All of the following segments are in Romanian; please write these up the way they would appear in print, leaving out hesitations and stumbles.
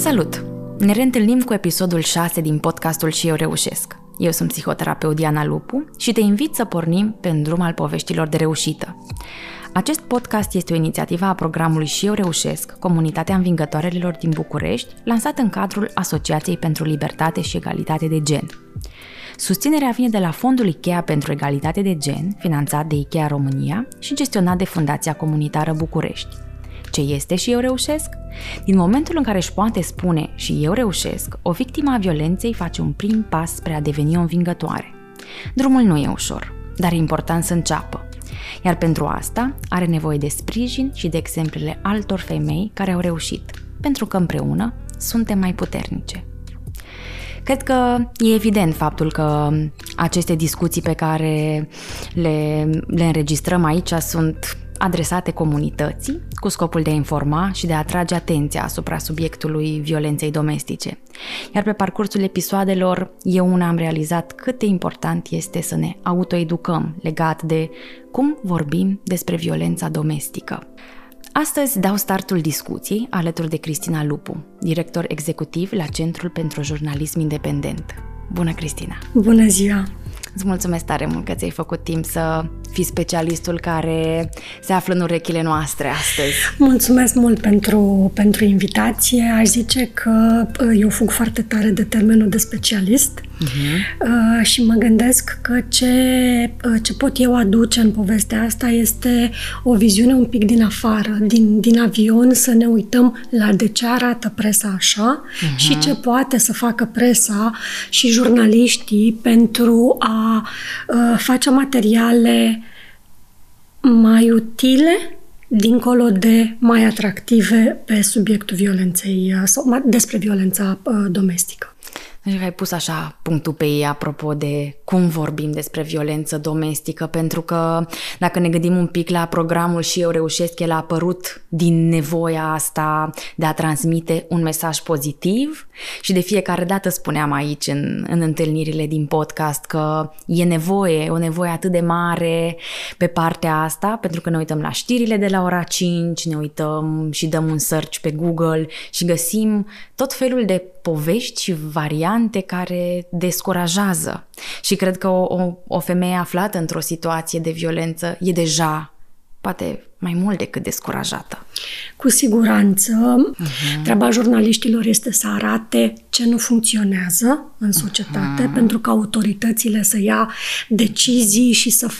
Salut! Ne reîntâlnim cu episodul 6 din podcastul Și eu reușesc. Eu sunt psihoterapeut Diana Lupu și te invit să pornim pe un drum al poveștilor de reușită. Acest podcast este o inițiativă a programului Și eu reușesc, Comunitatea Învingătoarelor din București, lansat în cadrul Asociației pentru Libertate și Egalitate de Gen. Susținerea vine de la Fondul Ikea pentru Egalitate de Gen, finanțat de Ikea România și gestionat de Fundația Comunitară București. Ce este Și eu reușesc? Din momentul în care își poate spune și eu reușesc, o victimă a violenței face un prim pas spre a deveni o învingătoare. Drumul nu e ușor, dar e important să înceapă. Iar pentru asta are nevoie de sprijin și de exemplele altor femei care au reușit, pentru că împreună suntem mai puternice. Cred că e evident faptul că aceste discuții pe care le înregistrăm aici sunt adresate comunității, cu scopul de a informa și de a atrage atenția asupra subiectului violenței domestice. Iar pe parcursul episoadelor, eu una am realizat cât de important este să ne autoeducăm legat de cum vorbim despre violența domestică. Astăzi dau startul discuției alături de Cristina Lupu, director executiv la Centrul pentru Jurnalism Independent. Bună, Cristina! Bună ziua! Îți mulțumesc tare mult că ți-ai făcut timp să fii specialistul care se află în urechile noastre astăzi. Mulțumesc mult pentru invitație. Aș zice că eu fug foarte tare de termenul de specialist și mă gândesc că ce pot eu aduce în povestea asta este o viziune un pic din afară, din avion, să ne uităm la de ce arată presa așa și ce poate să facă presa și jurnaliștii pentru a face materiale mai utile dincolo de mai atractive pe subiectul violenței sau despre violența domestică. Deci ai pus așa punctul pe ei apropo de cum vorbim despre violență domestică, pentru că dacă ne gândim un pic la programul Și eu reușesc, el a apărut din nevoia asta de a transmite un mesaj pozitiv și de fiecare dată spuneam aici în întâlnirile din podcast că e nevoie, o nevoie atât de mare pe partea asta, pentru că ne uităm la știrile de la ora 5, ne uităm și dăm un search pe Google și găsim tot felul de povești și variante care descurajează. Și cred că o femeie aflată într-o situație de violență e deja, poate, mai mult decât descurajată. Cu siguranță. Treaba jurnaliștilor este să arate ce nu funcționează în societate, pentru că autoritățile să ia decizii și să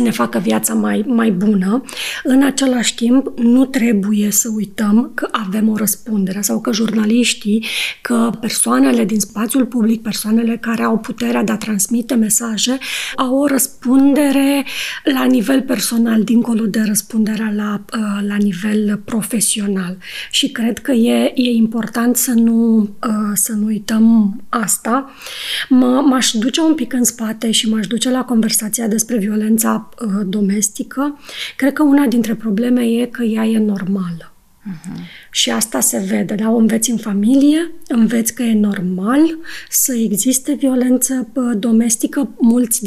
ne facă viața mai bună. În același timp, nu trebuie să uităm că avem o răspundere sau că jurnaliștii, că persoanele din spațiul public, persoanele care au puterea de a transmite mesaje, au o răspundere la nivel personal, dincolo de răspunderea la nivel profesional. Și cred că e important să nu uităm asta. M-aș duce un pic în spate și m-aș duce la conversația despre violența domestică. Cred că una dintre probleme e că ea e normală. Și asta se vede, da? O înveți în familie, înveți că e normal să existe violență domestică. Mulți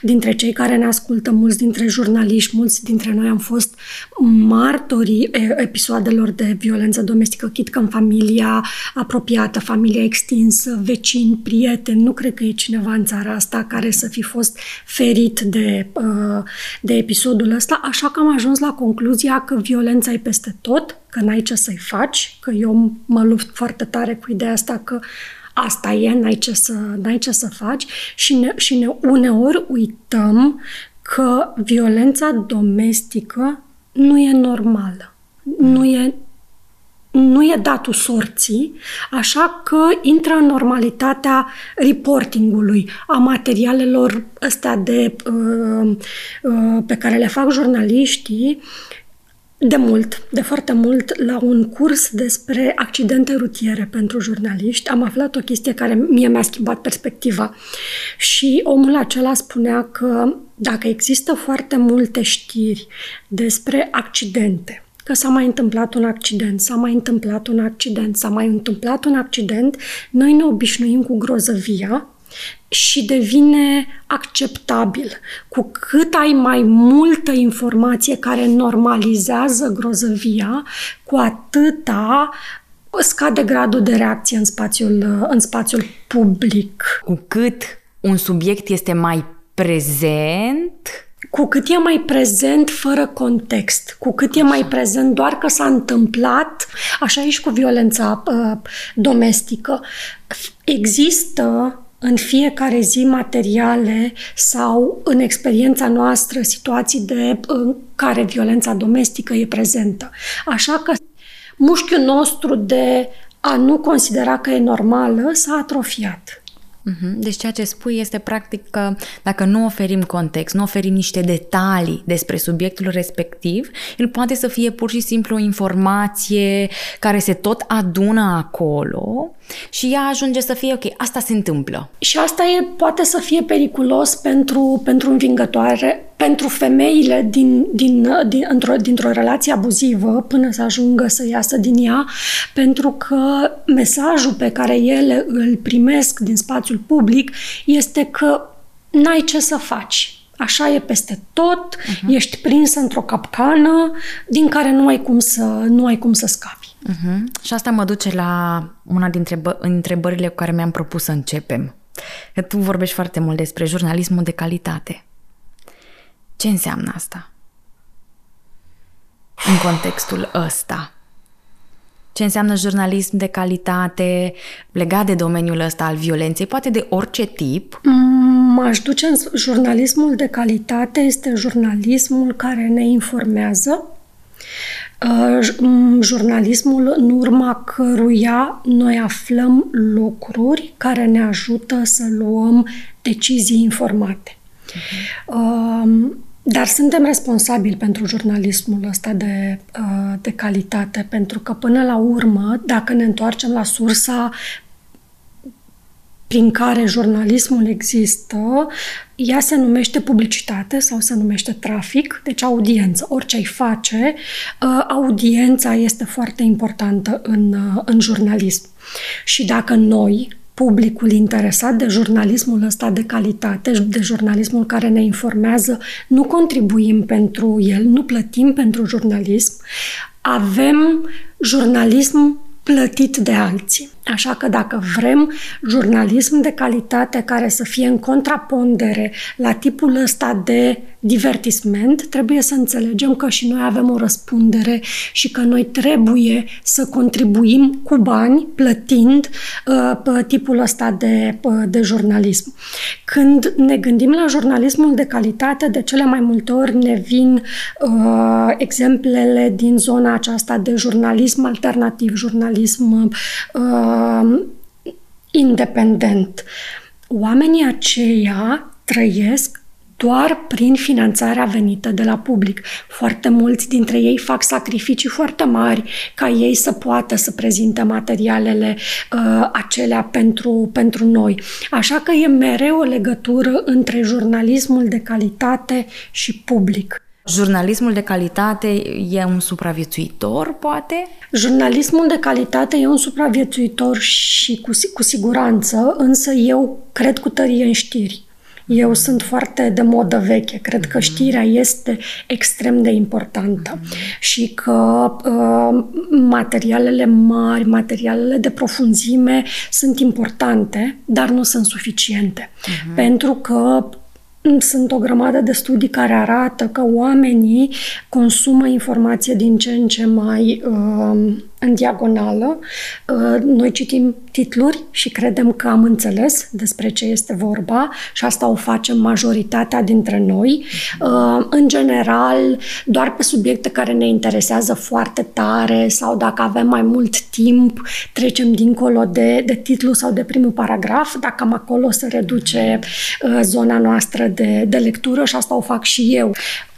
dintre cei care ne ascultă, mulți dintre jurnaliști, mulți dintre noi am fost martorii episoadelor de violență domestică, chit că în familia apropiată, familia extinsă, vecini, prieteni. Nu cred că e cineva în țara asta care să fi fost ferit de episodul ăsta, așa că am ajuns la concluzia că violența e peste tot, că n-ai ce să-i faci, că eu mă lupt foarte tare cu ideea asta că asta e, n-ai ce să faci și ne uneori uităm că violența domestică nu e normală, nu e datul sorții, așa că intră în normalitatea reportingului, a materialelor astea pe care le fac jurnaliștii. De foarte mult, la un curs despre accidente rutiere pentru jurnaliști, am aflat o chestie care mi-a schimbat perspectiva. Și omul acela spunea că dacă există foarte multe știri despre accidente, că s-a mai întâmplat un accident, noi ne obișnuim cu grozăvia și devine acceptabil. Cu cât ai mai multă informație care normalizează grozăvia, cu atâta scade gradul de reacție în spațiul public. Cu cât un subiect este mai prezent... Cu cât e mai prezent fără context, cu cât e mai prezent doar că s-a întâmplat, așa e și cu violența domestică. Există în fiecare zi materiale sau în experiența noastră situații în care violența domestică e prezentă. Așa că mușchiul nostru de a nu considera că e normală s-a atrofiat. Deci ceea ce spui este practic că dacă nu oferim context, nu oferim niște detalii despre subiectul respectiv, el poate să fie pur și simplu o informație care se tot adună acolo și ea ajunge să fie, ok, asta se întâmplă. Și asta poate să fie periculos pentru învingătoare, pentru femeile dintr-o relație abuzivă până să ajungă să iasă din ea, pentru că mesajul pe care ele îl primesc din spațiul public este că n-ai ce să faci. Așa e peste tot, ești prinsă într-o capcană din care nu ai cum să scapi. Și asta mă duce la una dintre întrebările cu care mi-am propus să începem. Că tu vorbești foarte mult despre jurnalismul de calitate. Ce înseamnă asta? În contextul ăsta. Ce înseamnă jurnalism de calitate legat de domeniul ăsta al violenței, poate de orice tip? M-aș duce în jurnalismul de calitate, este jurnalismul care ne informează, jurnalismul în urma căruia noi aflăm lucruri care ne ajută să luăm decizii informate. Dar suntem responsabili pentru jurnalismul ăsta de calitate, pentru că până la urmă, dacă ne întoarcem la sursa prin care jurnalismul există, ea se numește publicitate sau se numește trafic, deci audiență. Orice ai face, audiența este foarte importantă în jurnalism. Și dacă noi, publicul interesat de jurnalismul ăsta de calitate, de jurnalismul care ne informează, nu contribuim pentru el, nu plătim pentru jurnalism, avem jurnalism plătit de alții. Așa că dacă vrem jurnalism de calitate care să fie în contrapondere la tipul ăsta de divertisment, trebuie să înțelegem că și noi avem o răspundere și că noi trebuie să contribuim cu bani, plătind pe tipul ăsta de jurnalism. Când ne gândim la jurnalismul de calitate, de cele mai multe ori ne vin exemplele din zona aceasta de jurnalism alternativ, jurnalism independent. Oamenii aceia trăiesc doar prin finanțarea venită de la public. Foarte mulți dintre ei fac sacrificii foarte mari ca ei să poată să prezinte materialele acelea pentru noi. Așa că e mereu o legătură între jurnalismul de calitate și public. Jurnalismul de calitate e un supraviețuitor, poate? Jurnalismul de calitate e un supraviețuitor și cu siguranță, însă eu cred cu tărie în știri. Eu sunt foarte de modă veche. Cred că știrea este extrem de importantă și că materialele mari, materialele de profunzime sunt importante, dar nu sunt suficiente. Pentru că sunt o grămadă de studii care arată că oamenii consumă informație din ce în ce mai în diagonală. Noi citim titluri și credem că am înțeles despre ce este vorba și asta o facem majoritatea dintre noi. În general, doar pe subiecte care ne interesează foarte tare sau dacă avem mai mult timp, trecem dincolo de titlu sau de primul paragraf, dacă am acolo se reduce zona noastră de lectură și asta o fac și eu.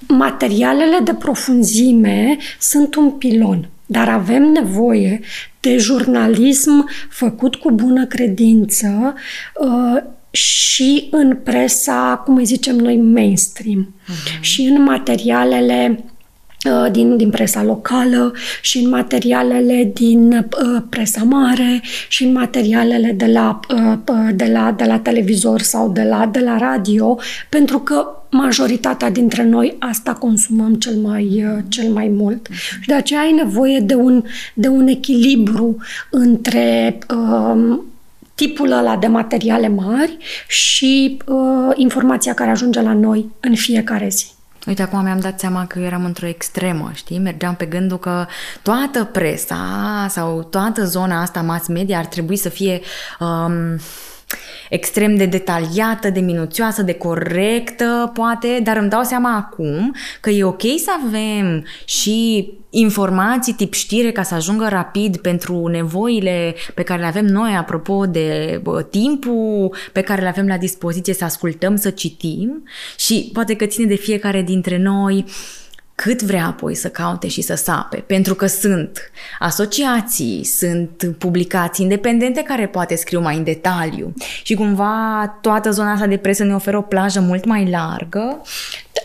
Materialele de profunzime sunt un pilon. Dar avem nevoie de jurnalism făcut cu bună credință și în presa, cum îi zicem noi, mainstream. Și în materialele din presa locală și în materialele din presa mare și în materialele de la televizor sau de la radio, pentru că majoritatea dintre noi asta consumăm cel mai mult. Și de aceea ai nevoie de un echilibru între tipul ăla de materiale mari și informația care ajunge la noi în fiecare zi. Uite, acum mi-am dat seama că eu eram într-o extremă, știi? Mergeam pe gândul că toată presa sau toată zona asta mass media ar trebui să fie extrem de detaliată, de minuțioasă, de corectă, poate, dar îmi dau seama acum că e ok să avem și informații tip știre ca să ajungă rapid pentru nevoile pe care le avem noi, apropo de timpul pe care le avem la dispoziție să ascultăm, să citim, și poate că ține de fiecare dintre noi cât vrea apoi să caute și să sape. Pentru că sunt asociații, sunt publicații independente care poate scriu mai în detaliu și cumva toată zona asta de presă ne oferă o plajă mult mai largă.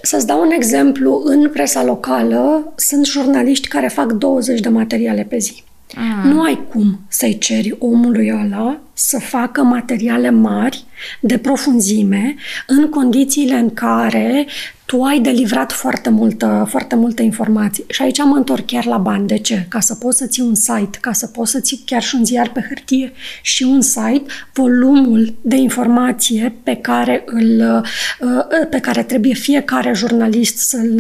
Să-ți dau un exemplu, în presa locală sunt jurnaliști care fac 20 de materiale pe zi. Nu ai cum să-i ceri omului ăla să facă materiale mari de profunzime în condițiile în care tu ai de livrat foarte multă informație. Și aici mă întorc chiar la bani. De ce? Ca să poți să ții un site, ca să poți să ții chiar și un ziar pe hârtie și un site, volumul de informație pe care trebuie fiecare jurnalist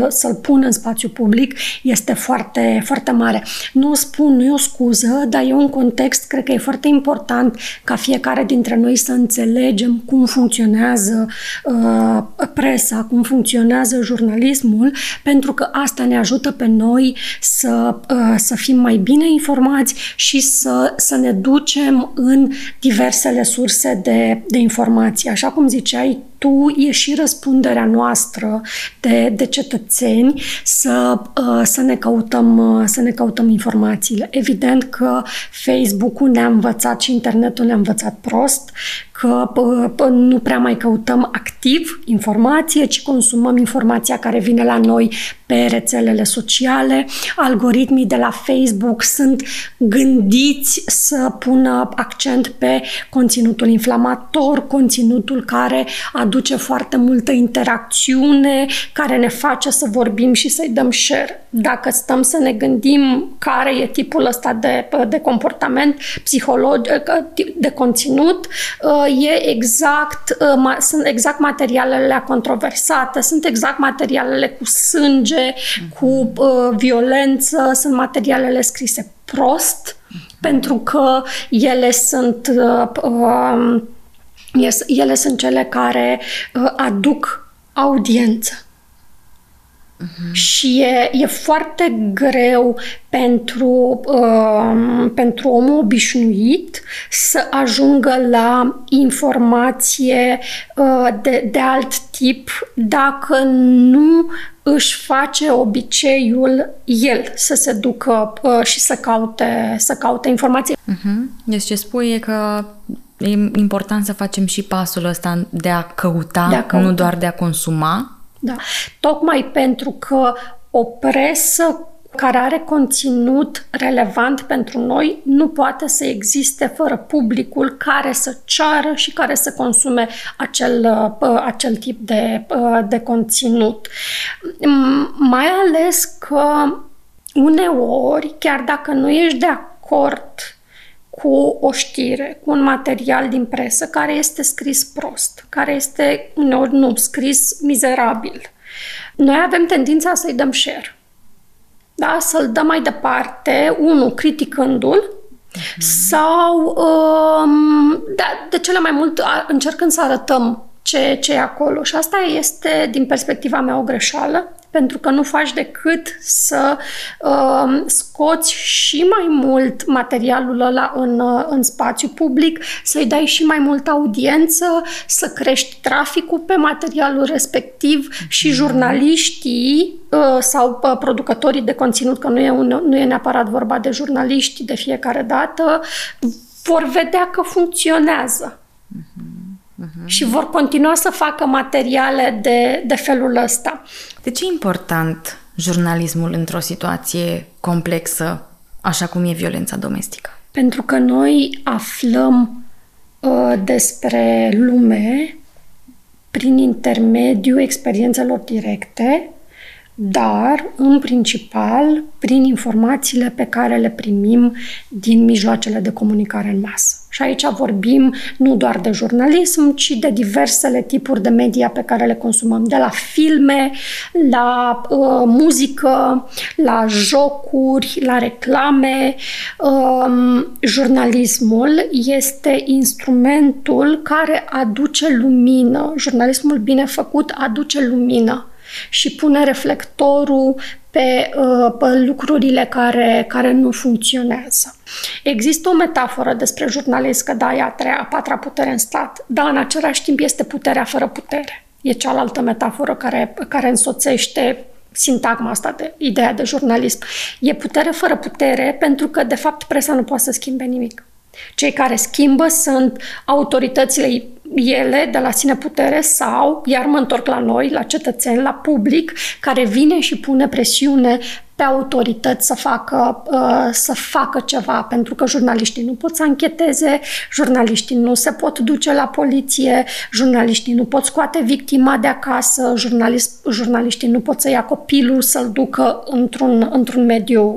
să-l pună în spațiu public este foarte, foarte mare. Nu e o scuză, dar e un context, cred că e foarte important ca fiecare dintre noi să înțelegem cum funcționează presa, cum funcționează jurnalismul, pentru că asta ne ajută pe noi să fim mai bine informați și să ne ducem în diversele surse de informații. Așa cum ziceai tu, e și răspunderea noastră de cetățeni să ne căutăm informațiile. Evident că Facebook-ul ne-a învățat și internetul ne-a învățat prost, că nu prea mai căutăm activ informație, ci consumăm informația care vine la noi pe rețelele sociale. Algoritmii de la Facebook sunt gândiți să pună accent pe conținutul inflamator, conținutul care aduce foarte multă interacțiune, care ne face să vorbim și să-i dăm share. Dacă stăm să ne gândim care e tipul ăsta de comportament psihologic, de conținut, sunt exact materialele controversate, sunt exact materialele cu sânge, cu violență, sunt materialele scrise prost, pentru că ele sunt cele care aduc audiență. Și e foarte greu pentru omul obișnuit să ajungă la informație de alt tip dacă nu își face obiceiul el să se ducă și să caute informații. Deci ce spui e că e important să facem și pasul ăsta de a căuta. Nu doar de a consuma. Da. Tocmai pentru că o presă care are conținut relevant pentru noi nu poate să existe fără publicul care să ceară și care să consume acel tip de conținut. Mai ales că uneori, chiar dacă nu ești de acord cu o știre, cu un material din presă care este scris prost, care este uneori scris mizerabil, noi avem tendința să-i dăm share. Da? Să-l dăm mai departe, unul criticându-l, sau de cele mai mult încercând să arătăm ce e acolo. Și asta este, din perspectiva mea, o greșeală, pentru că nu faci decât să scoți și mai mult materialul ăla în spațiu public, să-i dai și mai multă audiență, să crești traficul pe materialul respectiv și jurnaliștii sau producătorii de conținut, că nu e neapărat vorba de jurnaliști de fiecare dată, vor vedea că funcționează. Și vor continua să facă materiale de felul ăsta. De ce e important jurnalismul într-o situație complexă, așa cum e violența domestică? Pentru că noi aflăm despre lume prin intermediul experiențelor directe, dar, în principal, prin informațiile pe care le primim din mijloacele de comunicare în masă. Și aici vorbim nu doar de jurnalism, ci de diversele tipuri de media pe care le consumăm, de la filme, la muzică, la jocuri, la reclame. Jurnalismul este instrumentul care aduce lumină. Jurnalismul bine făcut aduce lumină și pune reflectorul pe lucrurile care nu funcționează. Există o metaforă despre jurnalist, că da, e a patra putere în stat, dar în același timp este puterea fără putere. E cealaltă metaforă care însoțește sintagma asta de ideea de jurnalism. E putere fără putere pentru că, de fapt, presa nu poate să schimbe nimic. Cei care schimbă sunt autoritățile ele de la sine putere sau, iar mă întorc la noi, la cetățeni, la public, care vine și pune presiune pe autorități să facă ceva, pentru că jurnaliștii nu pot să ancheteze, jurnaliștii nu se pot duce la poliție, jurnaliștii nu pot scoate victima de acasă, jurnaliștii nu pot să ia copilul să-l ducă într-un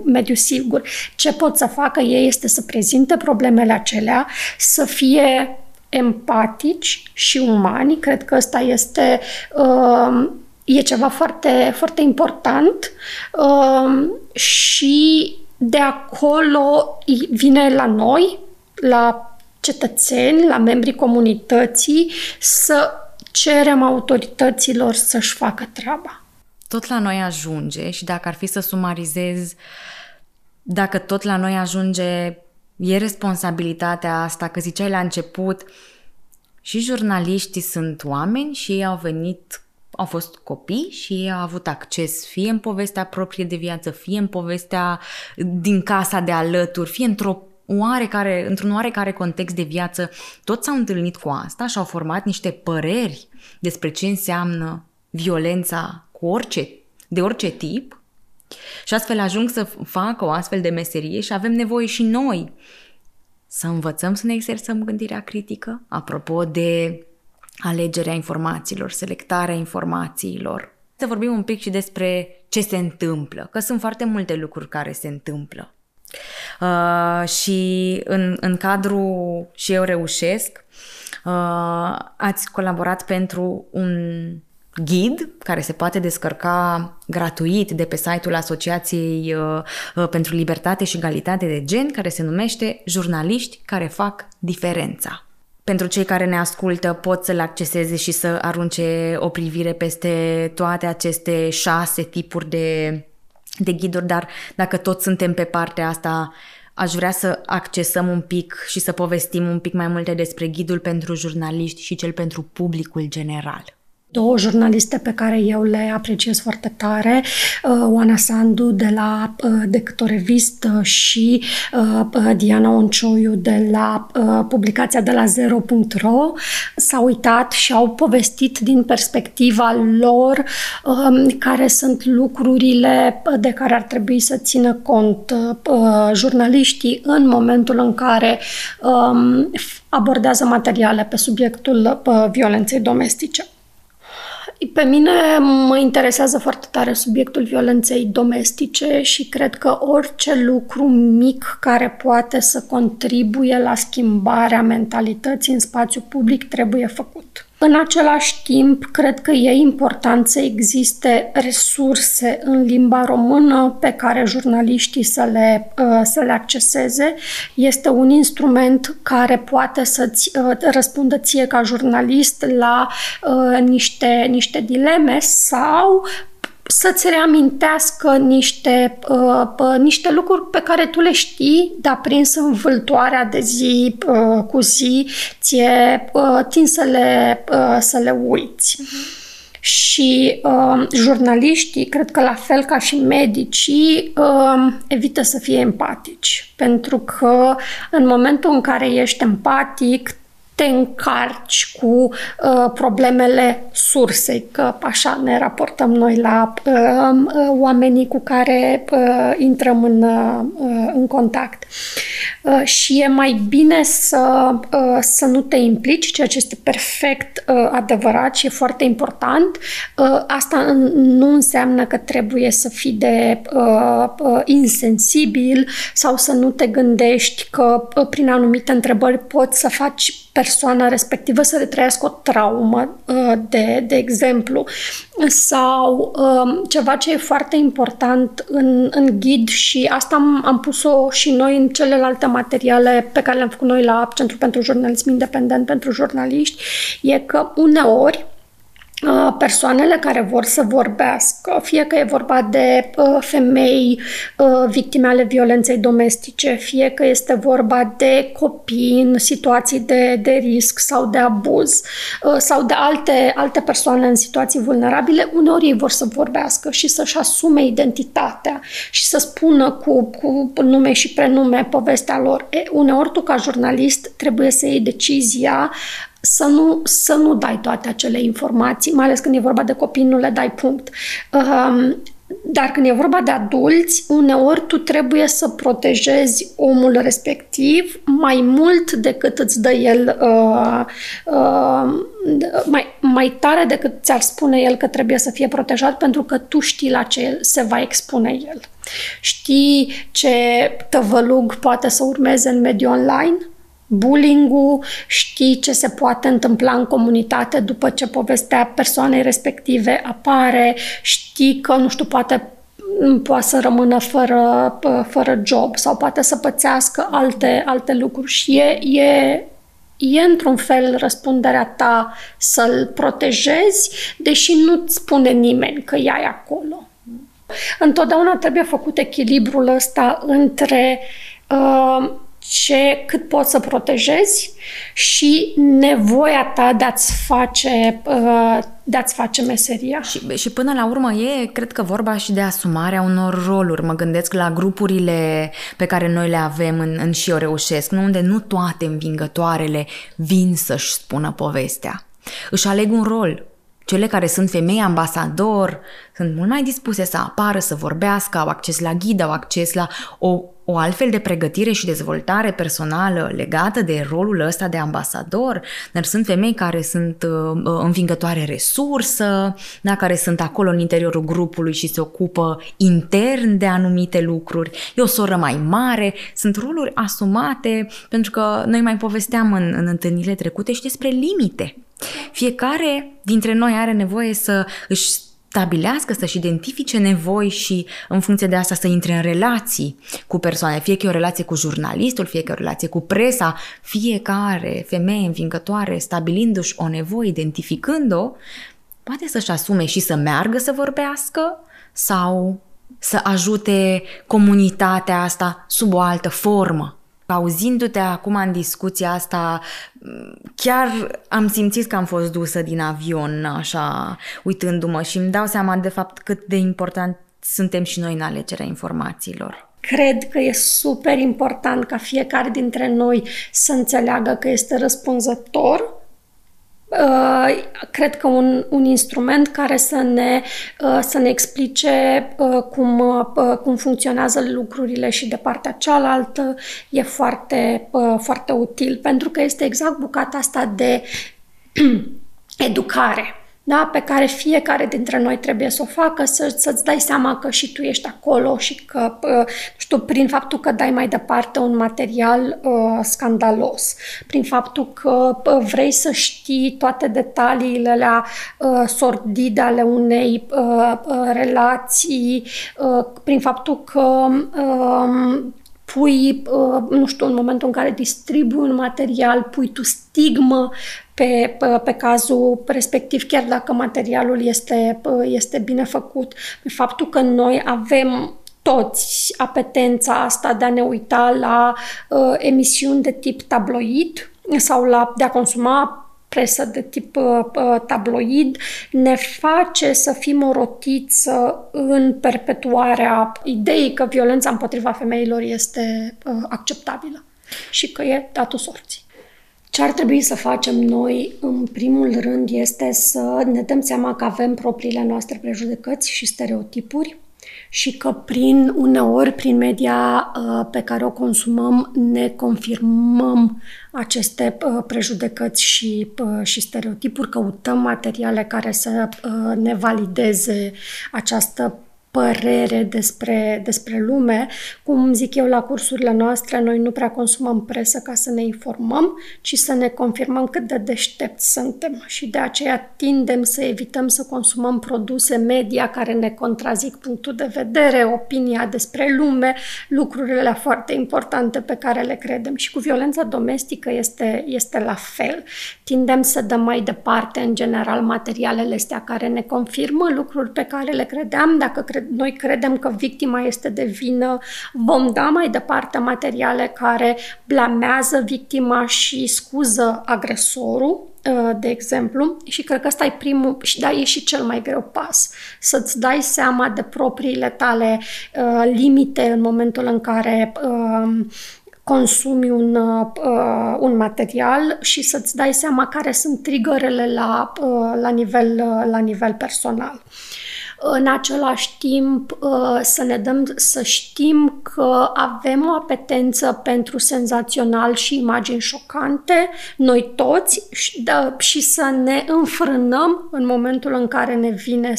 mediu sigur. Ce pot să facă ei este să prezinte problemele acelea, să fie empatici și umani. Cred că ăsta este e ceva foarte, foarte important și de acolo vine la noi, la cetățeni, la membrii comunității, să cerem autorităților să-și facă treaba. Tot la noi ajunge și dacă ar fi să sumarizez, dacă tot la noi ajunge, e responsabilitatea asta, că ziceai la început, și jurnaliștii sunt oameni și ei au fost copii și ei au avut acces fie în povestea proprie de viață, fie în povestea din casa de alături, fie într-un oarecare context de viață. Toți s-au întâlnit cu asta și au format niște păreri despre ce înseamnă violența de orice tip. Și astfel ajung să facă o astfel de meserie și avem nevoie și noi să învățăm să ne exersăm gândirea critică, apropo de alegerea informațiilor, selectarea informațiilor. Să vorbim un pic și despre ce se întâmplă, că sunt foarte multe lucruri care se întâmplă. Și în cadrul Și eu reușesc, ați colaborat pentru un ghid care se poate descărca gratuit de pe site-ul Asociației pentru Libertate și Egalitate de Gen, care se numește Jurnaliști care fac diferența. Pentru cei care ne ascultă, pot să-l acceseze și să arunce o privire peste toate aceste 6 tipuri de ghiduri, dar dacă tot suntem pe partea asta, aș vrea să accesăm un pic și să povestim un pic mai multe despre ghidul pentru jurnaliști și cel pentru publicul general. 2 jurnaliste pe care eu le apreciez foarte tare, Oana Sandu decât o revistă și Diana Oncioiu de la publicația de la Zero.ro, s-au uitat și au povestit din perspectiva lor care sunt lucrurile de care ar trebui să țină cont jurnaliștii în momentul în care abordează materiale pe subiectul violenței domestice. Pe mine mă interesează foarte tare subiectul violenței domestice și cred că orice lucru mic care poate să contribuie la schimbarea mentalității în spațiu public trebuie făcut. În același timp, cred că e important să existe resurse în limba română pe care jurnaliștii să le acceseze. Este un instrument care poate să-ți răspundă ție ca jurnalist la niște dileme sau să-ți reamintească niște lucruri pe care tu le știi, dar prins în vâltoarea de zi cu zi, ție tin să le uiți. Mm-hmm. Și jurnaliștii, cred că la fel ca și medicii, evită să fie empatici, pentru că în momentul în care ești empatic, te încarci cu problemele sursei, că așa ne raportăm noi la oamenii cu care intrăm în contact. Și e mai bine să nu te implici, ceea ce este perfect adevărat și e foarte important. Asta nu înseamnă că trebuie să fii de insensibil sau să nu te gândești că prin anumite întrebări poți să faci persoana respectivă să retrăiască o traumă, de exemplu, sau ceva ce e foarte important în ghid, și asta am pus-o și noi în celelalte materiale pe care le-am făcut noi la Centrul pentru Jurnalism Independent pentru jurnaliști, e că uneori persoanele care vor să vorbească, fie că e vorba de femei victime ale violenței domestice, fie că este vorba de copii în situații de risc sau de abuz, sau de alte persoane în situații vulnerabile, uneori ei vor să vorbească și să-și asume identitatea și să spună cu nume și prenume povestea lor. Uneori tu, ca jurnalist, trebuie să iei decizia să nu dai toate acele informații, mai ales când e vorba de copii, nu le dai punct. Dar când e vorba de adulți, uneori tu trebuie să protejezi omul respectiv mai mult decât îți dă el, mai tare decât ți-ar spune el că trebuie să fie protejat, pentru că tu știi la ce se va expune el. Știi ce tăvălug poate să urmeze în mediul online, bullying-ul, știi ce se poate întâmpla în comunitate după ce povestea persoanei respective apare, știi că, nu știu, poate să rămână fără job sau poate să pățească alte lucruri, și e într-un fel răspunderea ta să-l protejezi, deși nu-ți spune nimeni că ea e acolo. Întotdeauna trebuie făcut echilibrul ăsta între cât poți să protejezi și nevoia ta de a-ți face, meseria. Și până la urmă e, cred că, vorba și de asumarea unor roluri. Mă gândesc la grupurile pe care noi le avem în Și eu reușesc, unde nu toate învingătoarele vin să-și spună povestea. Își aleg un rol. Cele care sunt femei ambasador sunt mult mai dispuse să apară, să vorbească, au acces la ghid, au acces la o altfel de pregătire și dezvoltare personală legată de rolul ăsta de ambasador, dar sunt femei care sunt învingătoare resursă, da, care sunt acolo în interiorul grupului și se ocupă intern de anumite lucruri. E o soră mai mare, sunt roluri asumate, pentru că noi mai povesteam în întâlnirile trecute și despre limite. Fiecare dintre noi are nevoie să își stabilească, să-și identifice nevoi și în funcție de asta să intre în relații cu persoane, fie că e o relație cu jurnalistul, fie că e o relație cu presa. Fiecare femeie învingătoare, stabilindu-și o nevoie, identificând-o, poate să-și asume și să meargă să vorbească sau să ajute comunitatea asta sub o altă formă. Auzindu-te acum în discuția asta, chiar am simțit că am fost dusă din avion, așa, uitându-mă, și îmi dau seama de fapt cât de important suntem și noi în alegerea informațiilor. Cred că e super important ca fiecare dintre noi să înțeleagă că este răspunzător. Cred că un instrument care să ne explice cum funcționează lucrurile și de partea cealaltă e foarte, foarte util, pentru că este exact bucata asta de educare, da? Pe care fiecare dintre noi trebuie să o facă, să-ți dai seama că și tu ești acolo și că, știu, prin faptul că dai mai departe un material scandalos, prin faptul că vrei să știi toate detaliile alea sordide ale unei relații, prin faptul că pui, nu știu, în momentul în care distribui un material, pui tu stigmă pe cazul respectiv, chiar dacă materialul este bine făcut. Faptul că noi avem toți apetența asta de a ne uita la emisiuni de tip tabloid sau de a consuma presă de tip tabloid, ne face să fim o rotiță în perpetuarea ideii că violența împotriva femeilor este acceptabilă și că e datul sorții. Ce ar trebui să facem noi, în primul rând, este să ne dăm seama că avem propriile noastre prejudecăți și stereotipuri și că uneori prin media pe care o consumăm ne confirmăm aceste prejudecăți și stereotipuri, căutăm materiale care să ne valideze această părere despre lume. Cum zic eu la cursurile noastre, noi nu prea consumăm presă ca să ne informăm, ci să ne confirmăm cât de deștepți suntem și de aceea tindem să evităm să consumăm produse media care ne contrazic punctul de vedere, opinia despre lume, lucrurile foarte importante pe care le credem. Și cu violența domestică este la fel. Tindem să dăm mai departe, în general, materialele astea care ne confirmă lucruri pe care le credeam. Dacă noi credem că victima este de vină, vom da mai departe materiale care blamează victima și scuză agresorul, de exemplu, și cred că ăsta e primul și da, e și cel mai greu pas, să-ți dai seama de propriile tale limite în momentul în care consumi un material și să-ți dai seama care sunt triggerele la nivel personal. În același timp, să știm că avem o apetență pentru senzațional și imagini șocante, noi toți, și să ne înfrânăm în momentul în care ne vine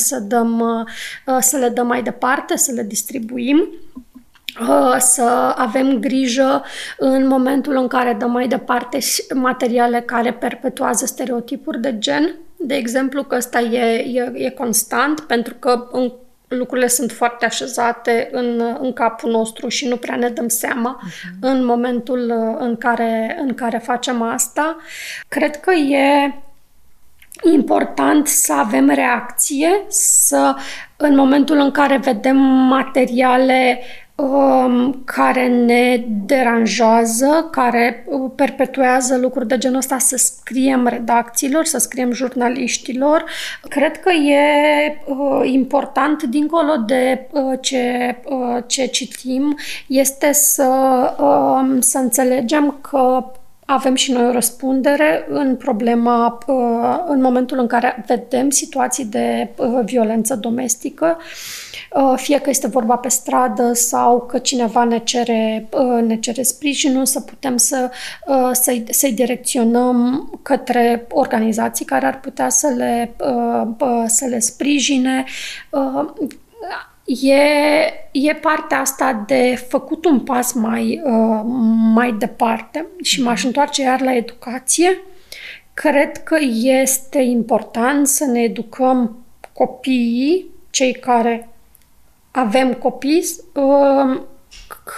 să le dăm mai departe, să le distribuim. Să avem grijă în momentul în care dăm mai departe materiale care perpetuează stereotipuri de gen, de exemplu, că ăsta e constant, pentru că lucrurile sunt foarte așezate în capul nostru și nu prea ne dăm seama în momentul în care facem asta. Cred că e important să avem reacție, în momentul în care vedem materiale care ne deranjează, care perpetuează lucruri de genul ăsta, să scriem redacțiilor, să scriem jurnaliștilor. Cred că e important, dincolo de ce citim, este să înțelegem că avem și noi o răspundere în problema, în momentul în care vedem situații de violență domestică, fie că este vorba pe stradă sau că cineva ne cere sprijinul, să putem să-i direcționăm către organizații care ar putea să le sprijine. E partea asta de făcut un pas mai departe și m-aș întoarce iar la educație. Cred că este important să ne educăm copiii, cei care avem copii,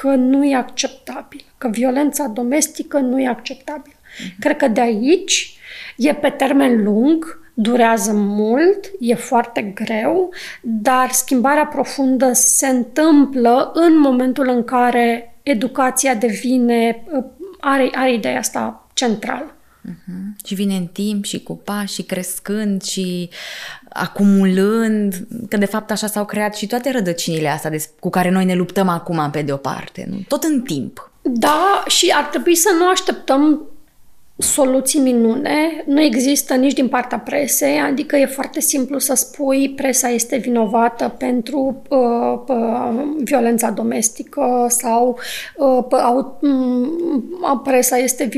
că nu e acceptabil, că violența domestică nu e acceptabilă. Cred că de aici e pe termen lung, durează mult, e foarte greu, dar schimbarea profundă se întâmplă în momentul în care educația are ideea asta centrală. Și vine în timp și cu pași și crescând și acumulând, că de fapt așa s-au creat și toate rădăcinile astea cu care noi ne luptăm acum pe de o parte, nu? Tot în timp. Da, și ar trebui să nu așteptăm soluții minune, nu există nici din partea presei, adică e foarte simplu să spui presa este vinovată pentru violența domestică sau presa este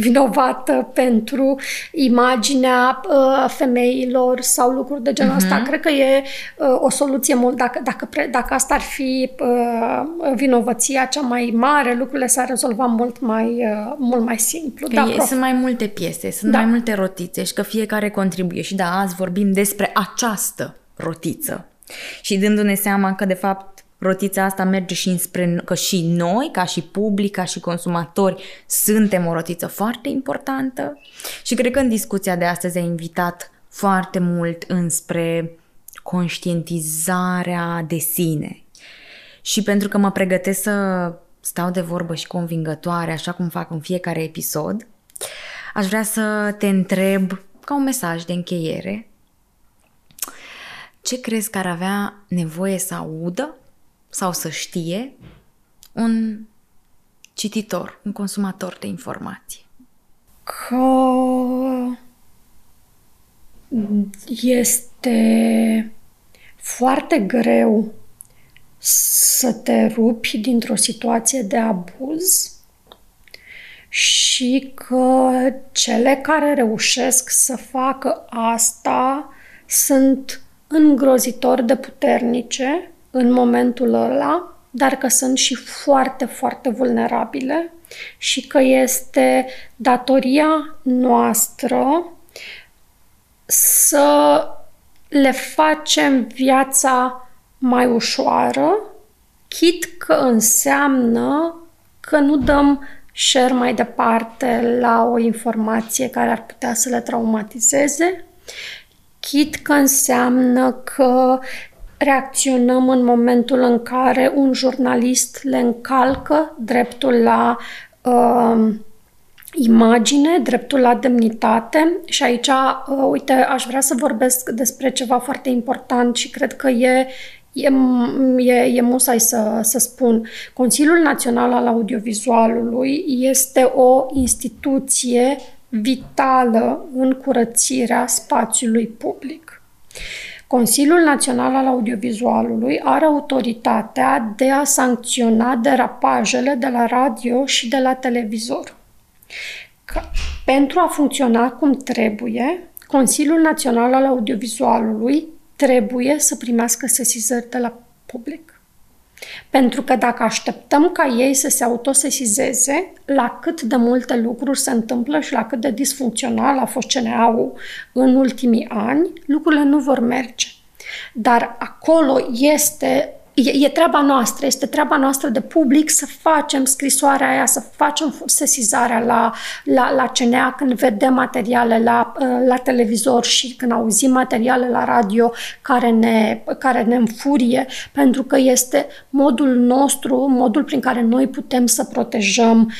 vinovată pentru imaginea femeilor sau lucruri de genul ăsta. Cred că e o soluție mult. Dacă asta ar fi vinovăția cea mai mare, lucrurile s-ar rezolva mult mai simplu. Sunt mai multe piese, sunt mai multe rotițe și că fiecare contribuie. Și da, azi vorbim despre această rotiță și dându-ne seama că de fapt rotița asta merge și înspre, că și noi, ca și public, ca și consumatori, suntem o rotiță foarte importantă și cred că în discuția de astăzi ai invitat foarte mult înspre conștientizarea de sine. Și pentru că mă pregătesc să stau de vorbă și convingătoare, așa cum fac în fiecare episod, aș vrea să te întreb, ca un mesaj de încheiere, ce crezi că ar avea nevoie să audă sau să știe un cititor, un consumator de informații? că este foarte greu să te rupi dintr-o situație de abuz și că cele care reușesc să facă asta sunt îngrozitor de puternice în momentul ăla, dar că sunt și foarte, foarte vulnerabile și că este datoria noastră să le facem viața mai ușoară, chit că înseamnă că nu dăm share mai departe la o informație care ar putea să le traumatizeze, chit că înseamnă că reacționăm în momentul în care un jurnalist le încalcă dreptul la imagine, dreptul la demnitate. Și aici, uite, aș vrea să vorbesc despre ceva foarte important și cred că e musai să spun. Consiliul Național al Audiovizualului este o instituție vitală în curățirea spațiului public. Consiliul Național al Audiovizualului are autoritatea de a sancționa derapajele de la radio și de la televizor. Că, pentru a funcționa cum trebuie, Consiliul Național al Audiovizualului trebuie să primească sesizări de la public. Pentru că dacă așteptăm ca ei să se autosesizeze, la cât de multe lucruri se întâmplă și la cât de disfuncțional a fost CNA-ul în ultimii ani, lucrurile nu vor merge. Dar acolo este treaba noastră, este treaba noastră de public să facem scrisoarea aia, să facem sesizarea la CNA când vedem materiale la televizor și când auzim materiale la radio care ne înfurie, pentru că este modul nostru, modul prin care noi putem să protejăm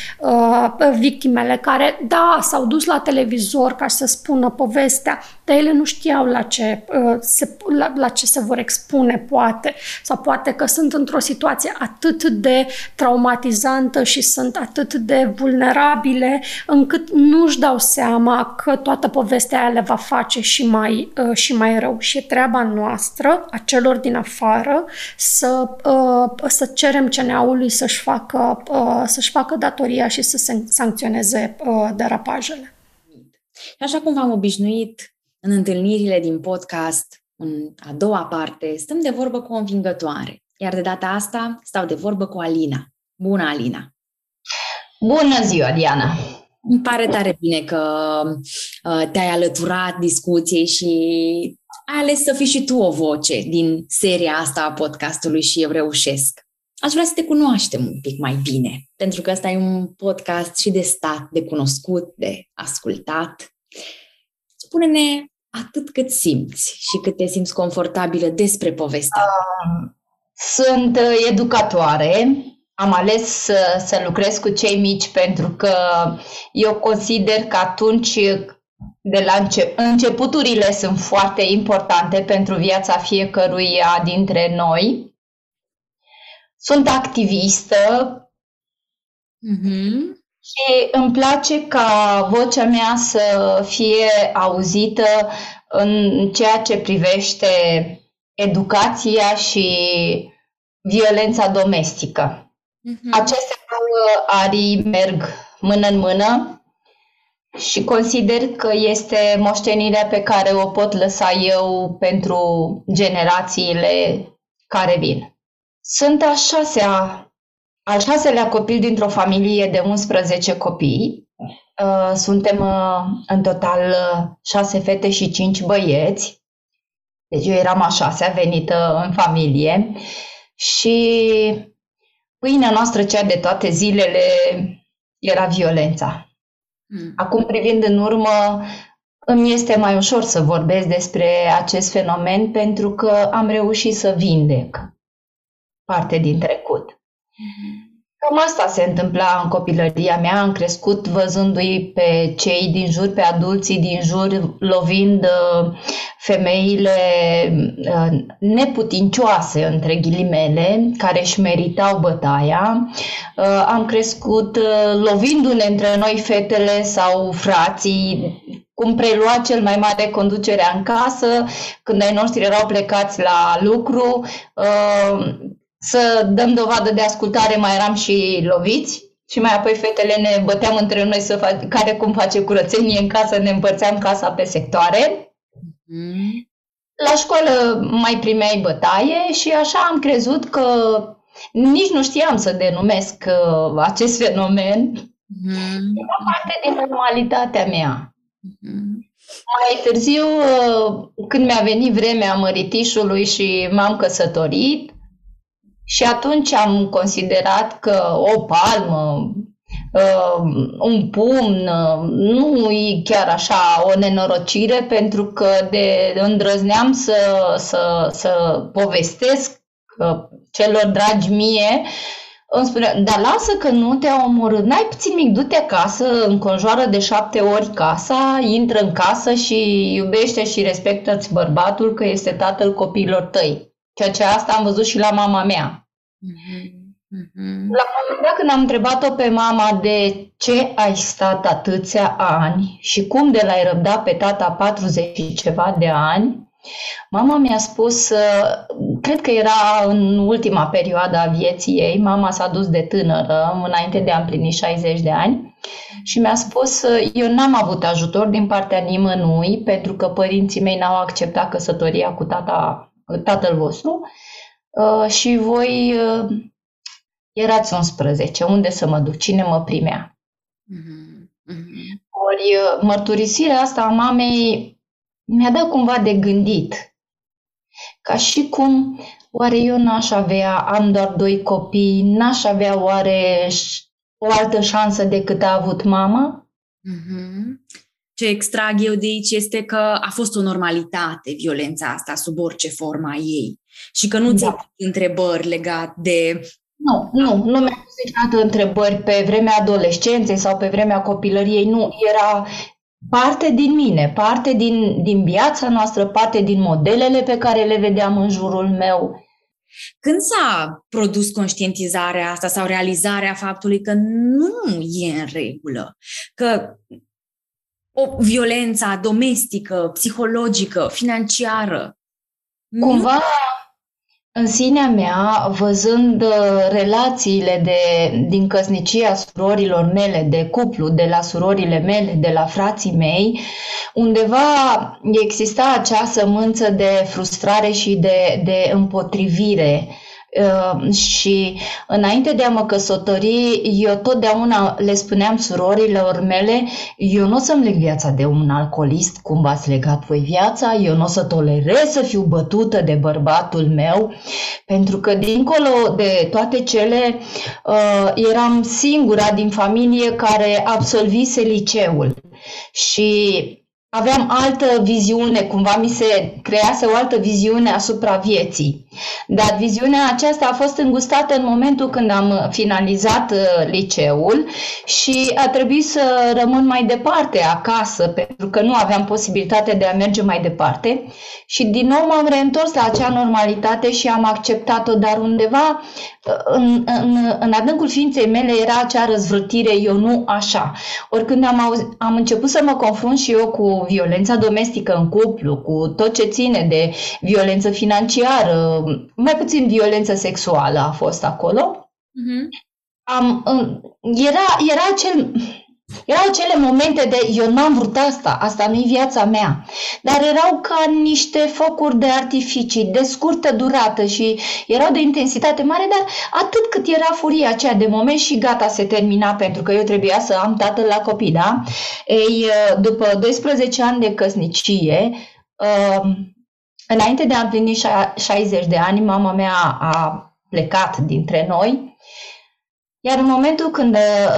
victimele care, da, s-au dus la televizor ca să spună povestea, dar ele nu știau la ce se vor expune, poate, sau poate că sunt într-o situație atât de traumatizantă și sunt atât de vulnerabile încât nu-și dau seama că toată povestea aia le va face și mai rău. Și e treaba noastră, a celor din afară, să cerem CNA-ului să-și facă datoria și să sancționeze derapajele. Așa cum v-am obișnuit în întâlnirile din podcast, în a doua parte, stăm de vorbă cu o învingătoare, iar de data asta stau de vorbă cu Alina. Bună, Alina! Bună ziua, Diana! Îmi pare tare bine că te-ai alăturat discuției și ai ales să fii și tu o voce din seria asta a podcastului Și eu reușesc. Aș vrea să te cunoaștem un pic mai bine, pentru că ăsta e un podcast și de stat, de cunoscut, de ascultat. Spune-ne atât cât simți și cât te simți confortabilă despre povestea. Sunt educatoare. Am ales să lucrez cu cei mici pentru că eu consider că atunci, de la începuturile sunt foarte importante pentru viața fiecăruia dintre noi. Sunt activistă. Mhm. Și îmi place ca vocea mea să fie auzită în ceea ce privește educația și violența domestică. Mm-hmm. Aceste două arii merg mână în mână și consider că este moștenirea pe care o pot lăsa eu pentru generațiile care vin. Sunt al șaselea copil dintr-o familie de 11 copii. Suntem în total 6 fete și 5 băieți. Deci eu eram a șasea venită în familie. Și pâinea noastră, cea de toate zilele, era violența. Acum, privind în urmă, îmi este mai ușor să vorbesc despre acest fenomen pentru că am reușit să vindec parte din trecut. Cam asta se întâmpla în copilăria mea. Am crescut văzându-i pe cei din jur, pe adulții din jur, lovind femeile neputincioase, între ghilimele, care își meritau bătaia. Am crescut lovindu-ne între noi, fetele sau frații, cum prelua cel mai mare conducerea în casă, când ai noștri erau plecați la lucru. Să dăm dovadă de ascultare, mai eram și loviți, și mai apoi fetele ne băteam între noi care cum face curățenie în casă, ne împărțeam casa pe sectoare. La școală mai primeai bătaie și așa am crezut că nici nu știam să denumesc acest fenomen. Era parte din normalitatea mea. Mai târziu, când mi-a venit vremea măritișului și m-am căsătorit, și atunci am considerat că o palmă, un pumn, nu e chiar așa o nenorocire, pentru că îndrăzneam să povestesc celor dragi mie. Îmi spunea, dar lasă că nu te-a omorât, n-ai puțin mic, du-te acasă, înconjoară de 7 ori casa, intră în casă și iubește și respectă-ți bărbatul că este tatăl copiilor tăi. Ceea ce asta am văzut și la mama mea. La un moment dat, când am întrebat-o pe mama de ce ai stat atâția ani și cum de l-ai răbdat pe tata 40 și ceva de ani, mama mi-a spus, cred că era în ultima perioadă a vieții ei, mama s-a dus de tânără, înainte de a împlini 60 de ani, și mi-a spus, eu n-am avut ajutor din partea nimănui, pentru că părinții mei n-au acceptat căsătoria cu tatăl vostru și voi erați 11, unde să mă duc, cine mă primea? Ori mărturisirea asta a mamei mi-a dat cumva de gândit, ca și cum oare eu n-aș avea, am doar 2 copii, n-aș avea oare o altă șansă decât a avut mama? Ce extrag eu de aici este că a fost o normalitate violența asta sub orice forma ei și că nu ți-ai pus întrebări legate de... Nu mi-am pus niciodată întrebări pe vremea adolescenței sau pe vremea copilăriei, nu, era parte din mine, parte din viața noastră, parte din modelele pe care le vedeam în jurul meu. Când s-a produs conștientizarea asta sau realizarea faptului că nu e în regulă, că... o violență domestică, psihologică, financiară. Cumva, în sinea mea, văzând relațiile din căsnicia surorilor mele, de cuplu, de la surorile mele, de la frații mei, undeva exista acea sămânță de frustrare și de împotrivire. Și înainte de a mă căsători, eu totdeauna le spuneam surorilor mele, eu nu o să-mi leg viața de un alcoolist, cum v-ați legat voi viața, eu nu o să tolerez să fiu bătută de bărbatul meu, pentru că dincolo de toate cele, eram singura din familie care absolvise liceul și aveam altă viziune, cumva mi se crease o altă viziune asupra vieții. Dar viziunea aceasta a fost îngustată în momentul când am finalizat liceul și a trebuit să rămân mai departe acasă, pentru că nu aveam posibilitatea de a merge mai departe. Și din nou m-am reîntors la acea normalitate și am acceptat-o, dar undeva în adâncul ființei mele era acea răzvrătire, eu nu așa. Oricând am început să mă confrunt și eu cu violența domestică în cuplu, cu tot ce ține de violență financiară, mai puțin violență sexuală a fost acolo, erau acele momente de eu n-am vrut asta nu-i viața mea, dar erau ca niște focuri de artificii, de scurtă durată și erau de intensitate mare, dar atât cât era furia aceea de moment și gata, se termina, pentru că eu trebuia să am tatăl la copii, da? Ei, după 12 ani de căsnicie, înainte de a împlini 60 de ani, mama mea a plecat dintre noi. Iar în momentul când,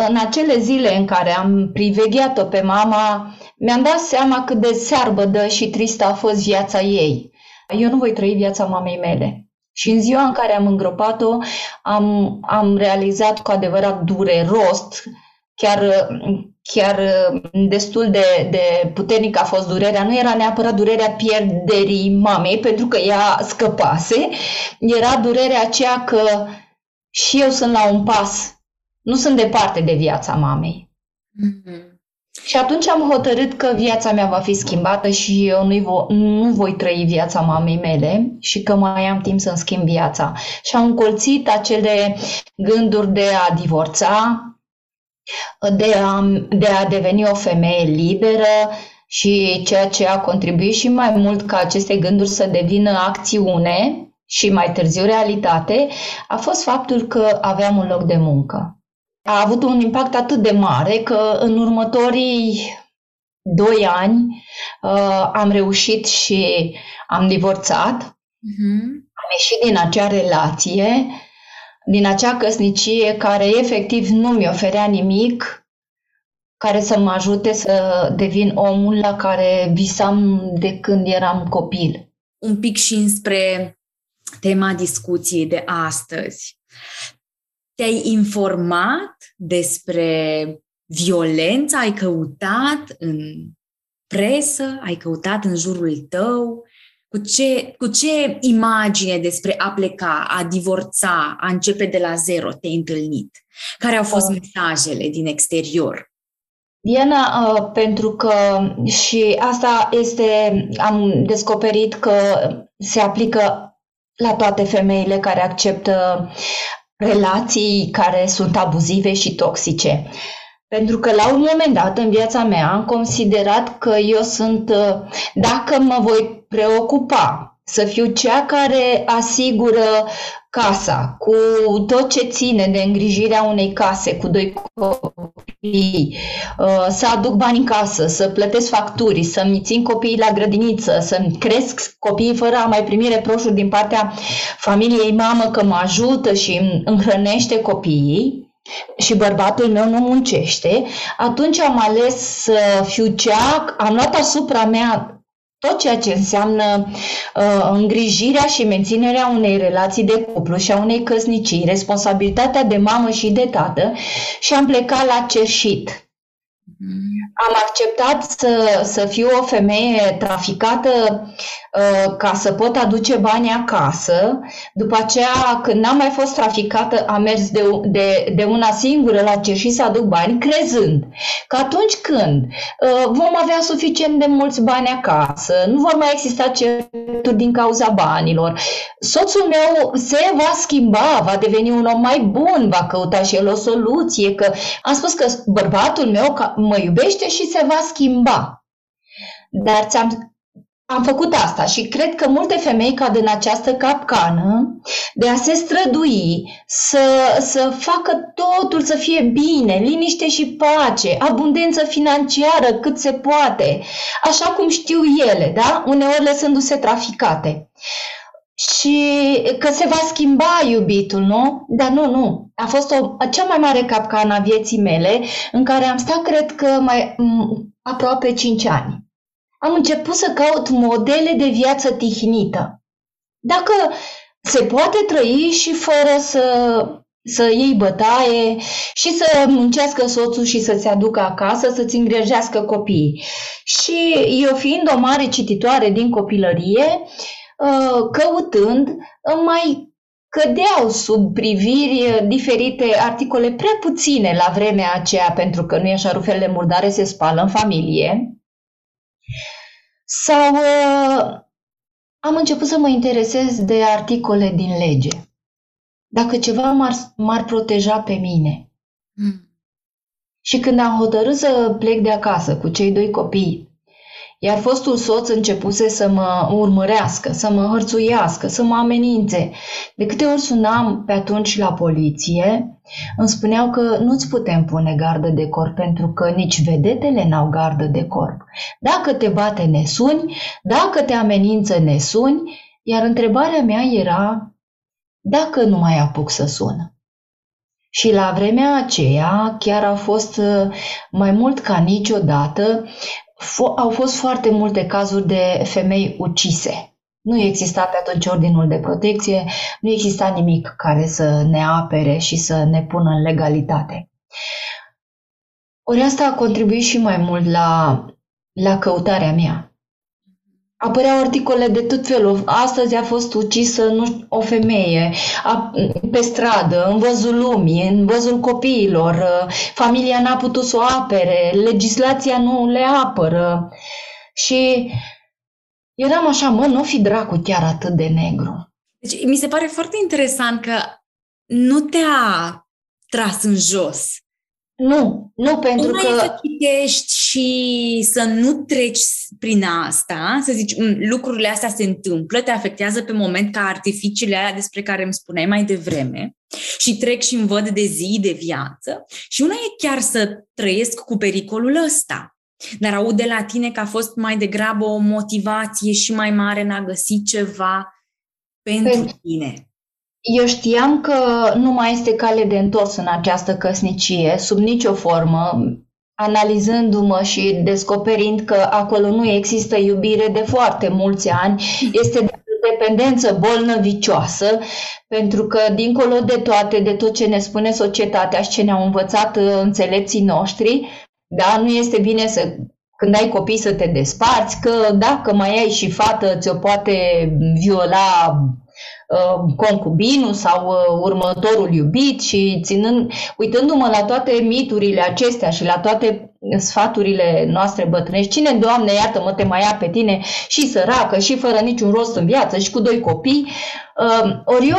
în acele zile în care am privegheat-o pe mama, mi-am dat seama cât de searbădă și tristă a fost viața ei. Eu nu voi trăi viața mamei mele. Și în ziua în care am îngropat-o, am realizat cu adevărat dureros, chiar destul de puternică a fost durerea. Nu era neapărat durerea pierderii mamei, pentru că ea scăpase, era durerea aceea că și eu sunt la un pas, nu sunt departe de viața mamei. Mm-hmm. Și atunci am hotărât că viața mea va fi schimbată și eu nu voi trăi viața mamei mele și că mai am timp să-mi schimb viața. Și am încolțit acele gânduri de a divorța, de a deveni o femeie liberă și ceea ce a contribuit și mai mult ca aceste gânduri să devină acțiune și mai târziu realitate, a fost faptul că aveam un loc de muncă. A avut un impact atât de mare că în următorii 2 ani am reușit și am divorțat, am ieșit din acea relație, din acea căsnicie care efectiv nu mi oferea nimic care să mă ajute să devin omul la care visam de când eram copil. Un pic și înspre tema discuției de astăzi. Te-ai informat despre violență? Ai căutat în presă? Ai căutat în jurul tău? Cu ce imagine despre a pleca, a divorța, a începe de la zero te-ai întâlnit? Care au fost mesajele din exterior? Diana, pentru că și asta este, am descoperit că se aplică la toate femeile care acceptă relații care sunt abuzive și toxice. Pentru că la un moment dat în viața mea am considerat că eu sunt, dacă mă voi preocupa să fiu cea care asigură casa, cu tot ce ține de îngrijirea unei case cu 2 copii, să aduc bani în casă, să plătesc facturi, să-mi țin copiii la grădiniță, să-mi cresc copiii fără a mai primi reproșuri din partea familiei mamă că mă ajută și îmi hrănește copiii și bărbatul meu nu muncește, atunci am ales să fiu cea, am luat asupra mea tot ceea ce înseamnă îngrijirea și menținerea unei relații de cuplu și a unei căsnicii, responsabilitatea de mamă și de tată, și am plecat la cerșit. Am acceptat să fiu o femeie traficată ca să pot aduce banii acasă. După aceea, când n-am mai fost traficată, am mers de una singură la cerșit să aduc bani, crezând că atunci când vom avea suficient de mulți bani acasă, nu vor mai exista certuri din cauza banilor, soțul meu se va schimba, va deveni un om mai bun, va căuta și el o soluție, că am spus că bărbatul meu mă iubește și se va schimba. Dar am făcut asta și cred că multe femei cad în această capcană de a se strădui să facă totul să fie bine, liniște și pace, abundență financiară cât se poate, așa cum știu ele, da? Uneori lăsându-se traficate. Și că se va schimba iubitul, nu? Dar nu. A fost cea mai mare capcană a vieții mele, în care am stat, cred că, aproape 5 ani. Am început să caut modele de viață tihnită. Dacă se poate trăi și fără să iei bătaie și să muncească soțul și să-ți aducă acasă, să-ți îngrijească copiii. Și eu, fiind o mare cititoare din copilărie, căutând, mai cădeau sub priviri diferite articole prea puține la vremea aceea, pentru că nu e așa, rufele murdare se spală în familie. Sau am început să mă interesez de articole din lege. Dacă ceva m-ar proteja pe mine. Și când am hotărât să plec de acasă cu cei 2 copii, iar fostul soț începuse să mă urmărească, să mă hărțuiască, să mă amenințe. De câte ori sunam pe atunci la poliție, îmi spuneau că nu-ți putem pune gardă de corp pentru că nici vedetele n-au gardă de corp. Dacă te bate, ne suni, dacă te amenință, ne suni, iar întrebarea mea era dacă nu mai apuc să sun. Și la vremea aceea chiar a fost mai mult ca niciodată. Au fost foarte multe cazuri de femei ucise Nu exista pe atunci ordinul de protecție, nu exista nimic care să ne apere și să ne pună în legalitate. Ori asta a contribuit și mai mult la căutarea mea. Apăreau articole de tot felul. Astăzi a fost ucisă o femeie pe stradă, în văzul lumii, în văzul copiilor, familia n-a putut să o apere, legislația nu le apără. Și eram așa, nu fi dracu chiar atât de negru. Deci mi se pare foarte interesant că nu te-a tras în jos. Nu, pentru că... Nu să citești și să nu treci prin asta, să zici, lucrurile astea se întâmplă, te afectează pe moment ca artificiile alea despre care îmi spuneai mai devreme și trec și îmi văd de zi de viață și una e chiar să trăiesc cu pericolul ăsta. Dar aud de la tine că a fost mai degrabă o motivație și mai mare în a găsi ceva pentru tine. Eu știam că nu mai este cale de întors în această căsnicie, sub nicio formă, analizându-mă și descoperind că acolo nu există iubire de foarte mulți ani, este de dependență bolnăvicioasă, pentru că dincolo de toate, de tot ce ne spune societatea și ce ne-au învățat înțelepții noștri, da, nu este bine să... Când ai copii să te desparți, că dacă mai ai și fată, ți-o poate viola concubinul sau următorul iubit și uitându-mă la toate miturile acestea și la toate sfaturile noastre bătrânești, cine, Doamne, iartă-mă, te mai ia pe tine și săracă și fără niciun rost în viață și cu 2 copii, ori eu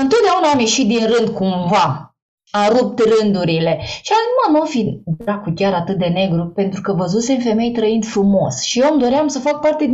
întotdeauna am ieșit din rând cumva. A rupt rândurile. Și am nu fi dracu chiar atât de negru, pentru că văzusem femei trăind frumos. Și eu îmi doream să fac parte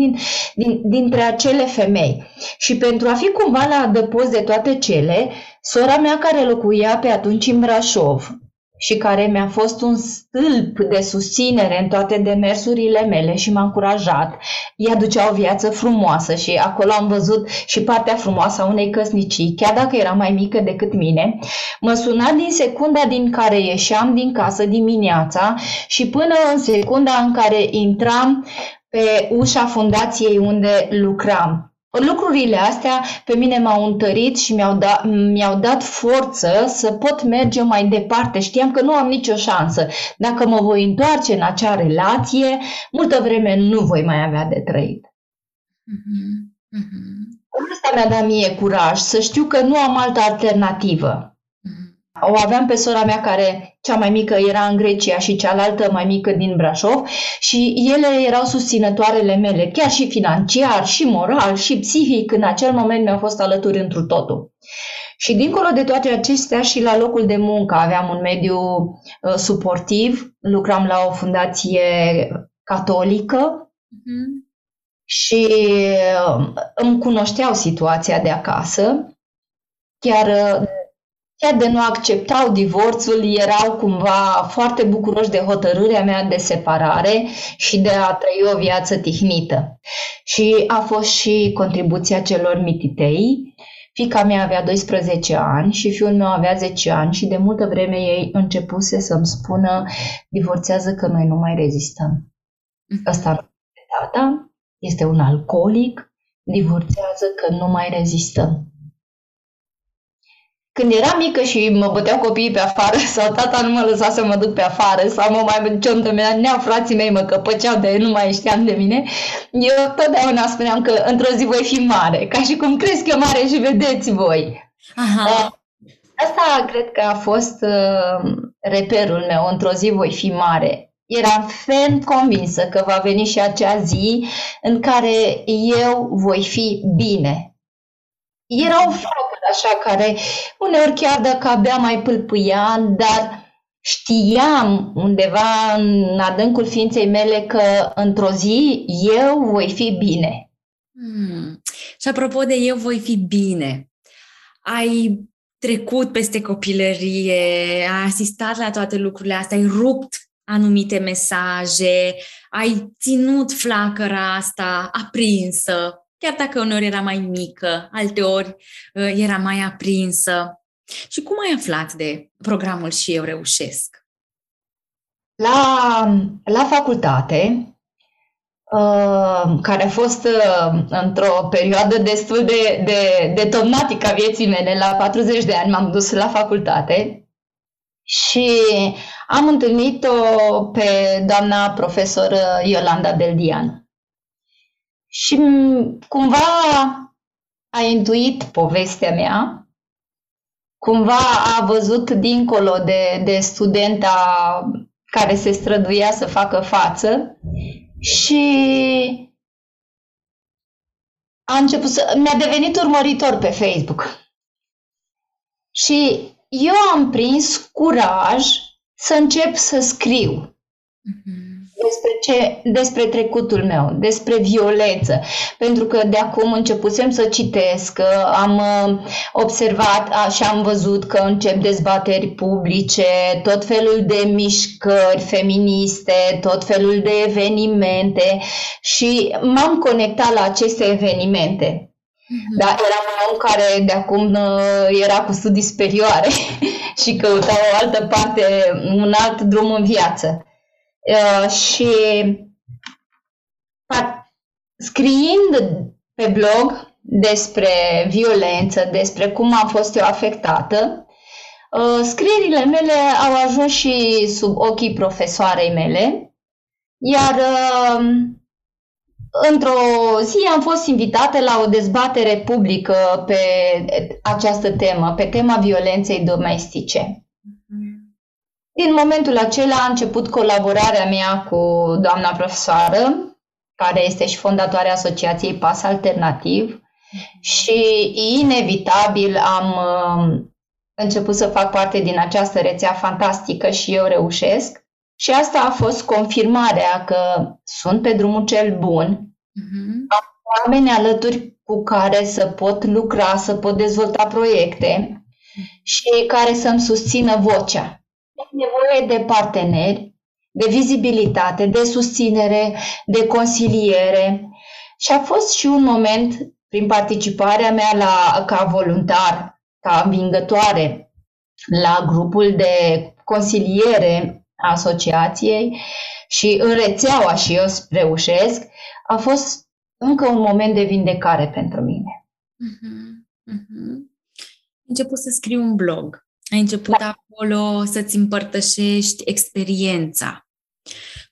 dintre acele femei. Și pentru a fi cumva la adăpost de toate cele, sora mea care locuia pe atunci în Brașov și care mi-a fost un stâlp de susținere în toate demersurile mele și m-a încurajat, ea ducea o viață frumoasă și acolo am văzut și partea frumoasă a unei căsnicii, chiar dacă era mai mică decât mine, mă suna din secunda din care ieșeam din casă dimineața și până în secunda în care intram pe ușa fundației unde lucram. Lucrurile astea pe mine m-au întărit și mi-au dat forță să pot merge mai departe. Știam că nu am nicio șansă. Dacă mă voi întoarce în acea relație, multă vreme nu voi mai avea de trăit. Asta mi-a dat mie curaj, să știu că nu am altă alternativă. O aveam pe sora mea care, cea mai mică, era în Grecia și cealaltă mai mică din Brașov și ele erau susținătoarele mele, chiar și financiar, și moral, și psihic. În acel moment mi-au fost alături întru totul. Și dincolo de toate acestea și la locul de muncă aveam un mediu suportiv, lucram la o fundație catolică și îmi cunoșteau situația de acasă, chiar de nu acceptau divorțul, erau cumva foarte bucuroși de hotărârea mea de separare și de a trăi o viață tihnită. Și a fost și contribuția celor mititei. Fiica mea avea 12 ani și fiul meu avea 10 ani și de multă vreme ei începuse să-mi spună: divorțează că noi nu mai rezistăm. Ăsta nu este tata, este un alcoolic, divorțează că nu mai rezistăm. Când eram mică și mă băteau copiii pe afară sau tata nu mă lăsa să mă duc pe afară sau mă mai băteau de mine, frații mei mă căpăceau de nu mai știam de mine, eu totdeauna spuneam că într-o zi voi fi mare, ca și cum cresc eu mare și vedeți voi. Aha. Asta cred că a fost reperul meu, într-o zi voi fi mare. Eram ferm convinsă că va veni și acea zi în care eu voi fi bine. Era o fată așa care uneori chiar dacă abia mai pâlpâia, dar știam undeva în adâncul ființei mele că într-o zi eu voi fi bine. Și apropo de eu voi fi bine, ai trecut peste copilărie, ai asistat la toate lucrurile astea, ai rupt anumite mesaje, ai ținut flacăra asta aprinsă. Chiar dacă uneori era mai mică, alteori era mai aprinsă. Și cum ai aflat de programul Și eu reușesc? La facultate care a fost într-o perioadă destul de tomatică a vieții mele. La 40 de ani m-am dus la facultate și am întâlnit-o pe doamna profesoră Iolanda Beldiană. Și cumva a intuit povestea mea, cumva a văzut dincolo de studenta care se străduia să facă față și a început mi-a devenit urmăritor pe Facebook. Și eu am prins curaj să încep să scriu despre trecutul meu, despre violență. Pentru că de acum începusem să citesc, am observat și am văzut că încep dezbateri publice, tot felul de mișcări feministe, tot felul de evenimente și m-am conectat la aceste evenimente. Da, eram un om care de acum era cu studii superioare și căuta o altă parte, un alt drum în viață. Și scriind pe blog despre violență, despre cum am fost eu afectată, scrierile mele au ajuns și sub ochii profesoarei mele, iar într-o zi am fost invitată la o dezbatere publică pe această temă, pe tema violenței domestice. Din momentul acela a început colaborarea mea cu doamna profesoară, care este și fondatoarea Asociației PAS Alternativ, și inevitabil am început să fac parte din această rețea fantastică Și eu reușesc. Și asta a fost confirmarea că sunt pe drumul cel bun, am oameni alături cu care să pot lucra, să pot dezvolta proiecte și care să-mi susțină vocea. Am nevoie de parteneri, de vizibilitate, de susținere, de consiliere. Și a fost și un moment, prin participarea mea ca voluntar, ca învingătoare, la grupul de consiliere a asociației și în rețeaua Și eu reușesc, a fost încă un moment de vindecare pentru mine. Am început să scriu un blog. Ai început acolo să-ți împărtășești experiența.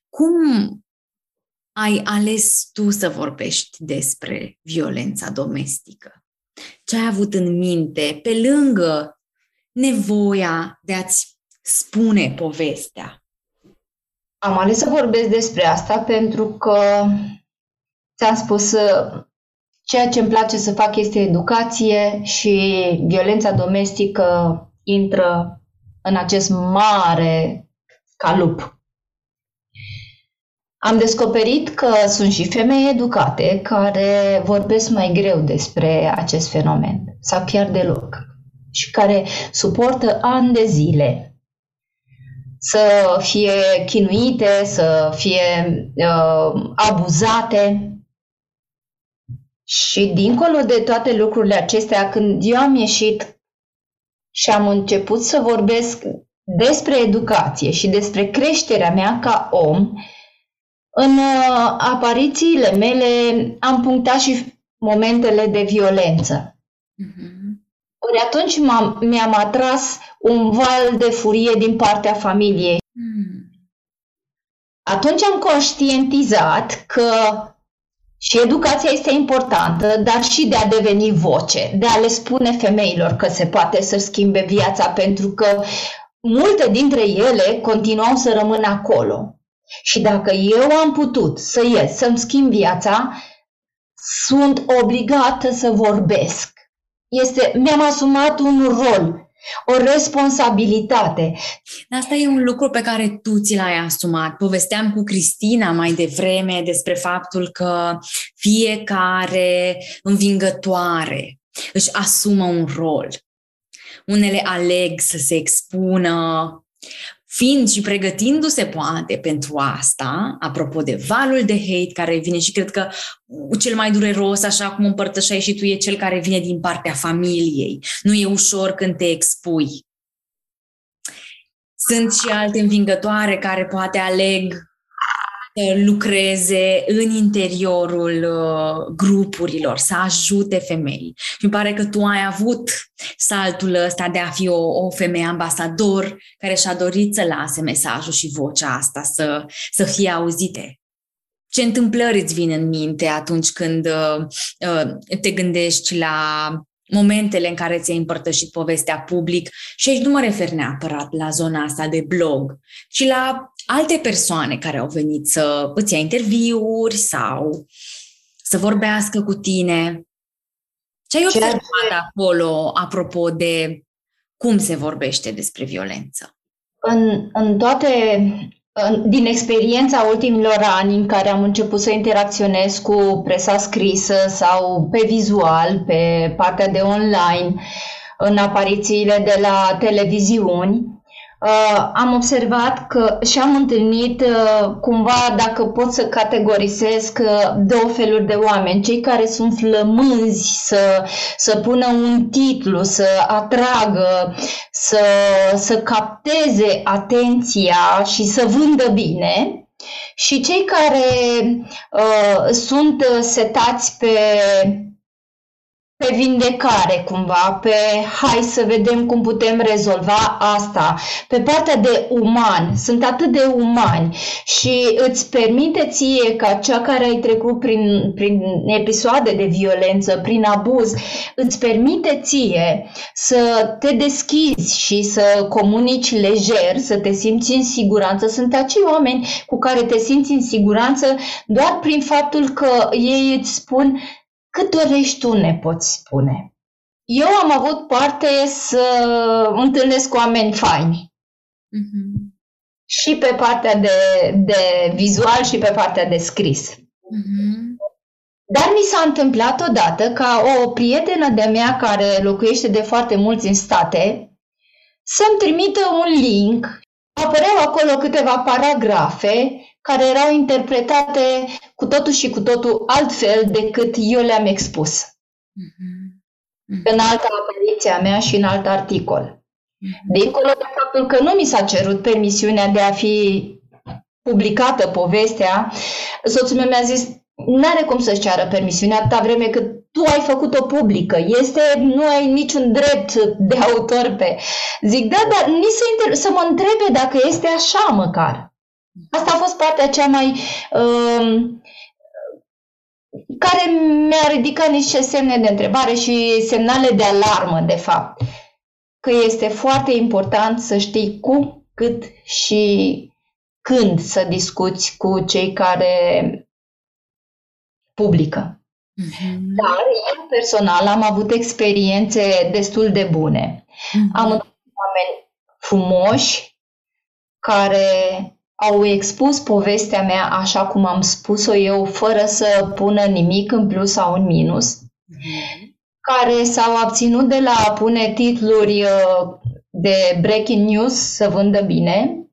Cum ai ales tu să vorbești despre violența domestică? Ce ai avut în minte, pe lângă nevoia de a-ți spune povestea? Am ales să vorbesc despre asta pentru că, ți-am spus, ceea ce îmi place să fac este educație și violența domestică intră în acest mare calup. Am descoperit că sunt și femei educate care vorbesc mai greu despre acest fenomen, sau chiar deloc, și care suportă ani de zile să fie chinuite, să fie abuzate. Și dincolo de toate lucrurile acestea, când eu am ieșit și am început să vorbesc despre educație și despre creșterea mea ca om, în aparițiile mele am punctat și momentele de violență. Ori atunci mi-am atras un val de furie din partea familiei. Atunci am conștientizat că și educația este importantă, dar și de a deveni voce, de a le spune femeilor că se poate să schimbe viața, pentru că multe dintre ele continuau să rămână acolo. Și dacă eu am putut să ies, să-mi schimb viața, sunt obligată să vorbesc. Mi-am asumat un rol, o responsabilitate. Asta e un lucru pe care tu ți l-ai asumat. Povesteam cu Cristina mai devreme despre faptul că fiecare învingătoare își asumă un rol. Unele aleg să se expună, fiind și pregătindu-se poate pentru asta, apropo de valul de hate care vine, și cred că cel mai dureros, așa cum împărtășeai și tu, e cel care vine din partea familiei. Nu e ușor când te expui. Sunt și alte învingătoare care poate aleg să lucreze în interiorul grupurilor, să ajute femei. Mi pare că tu ai avut saltul ăsta de a fi o femeie ambasador care și-a dorit să lase mesajul și vocea asta să fie auzite. Ce întâmplări îți vin în minte atunci când te gândești la momentele în care ți-ai împărtășit povestea public? Și aici nu mă refer neapărat la zona asta de blog, ci la alte persoane care au venit să îți ia interviuri sau să vorbească cu tine. Ce ai observat acolo, apropo de cum se vorbește despre violență? În toate... Din experiența ultimilor ani în care am început să interacționez cu presa scrisă sau pe vizual, pe partea de online, în aparițiile de la televiziuni, am observat că și am întâlnit cumva, dacă pot să categorisesc, două feluri de oameni. Cei care sunt flămânzi să pună un titlu, să atragă, să capteze atenția și să vândă bine. Și cei care sunt setați pe vindecare cumva, pe hai să vedem cum putem rezolva asta, pe partea de uman. Sunt atât de umani și îți permite ție, ca cea care ai trecut prin episoade de violență, prin abuz, îți permite ție să te deschizi și să comunici lejer, să te simți în siguranță. Sunt acei oameni cu care te simți în siguranță doar prin faptul că ei îți spun: cât dorești tu ne poți spune. Eu am avut parte să întâlnesc oameni faini. Mm-hmm. Și pe partea de vizual și pe partea de scris. Mm-hmm. Dar mi s-a întâmplat odată ca o prietenă de-a mea care locuiește de foarte mulți în state să-mi trimită un link. Apăreau acolo câteva paragrafe care erau interpretate cu totul și cu totul altfel decât eu le-am expus. Mm-hmm. În alta apariție a mea și în alt articol. Mm-hmm. Dincolo de faptul că nu mi s-a cerut permisiunea de a fi publicată povestea, soțul meu mi-a zis: n-are cum să-și ceară permisiunea atâta vreme cât tu ai făcut-o publică. Nu ai niciun drept de autor pe... Zic, da, dar nici să mă întrebe dacă este așa măcar. Asta a fost partea cea mai... care mi-a ridicat niște semne de întrebare și semnale de alarmă, de fapt. Că este foarte important să știi cum, cât și când să discuți cu cei care publică. Mm-hmm. Dar eu personal am avut experiențe destul de bune. Mm-hmm. Am întâlnit oameni frumoși care... au expus povestea mea așa cum am spus-o eu, fără să pună nimic în plus sau în minus, care s-au abținut de la a pune titluri de breaking news să vândă bine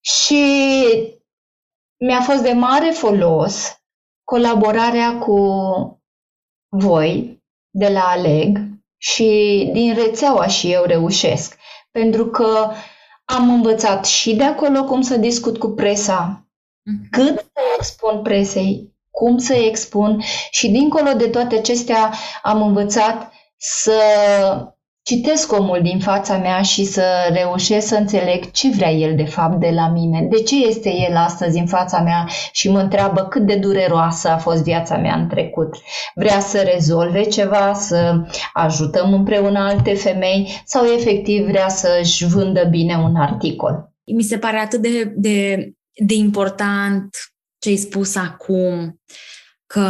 și mi-a fost de mare folos colaborarea cu voi de la ALEG și din rețeaua Și Eu Reușesc, pentru că am învățat și de acolo cum să discut cu presa, cât să expun presei, cum să expun și dincolo de toate acestea am învățat să citesc omul din fața mea și să reușesc să înțeleg ce vrea el de fapt de la mine, de ce este el astăzi în fața mea și mă întreabă cât de dureroasă a fost viața mea în trecut. Vrea să rezolve ceva, să ajutăm împreună alte femei sau efectiv vrea să-și vândă bine un articol. Mi se pare atât de important ce ai spus acum, că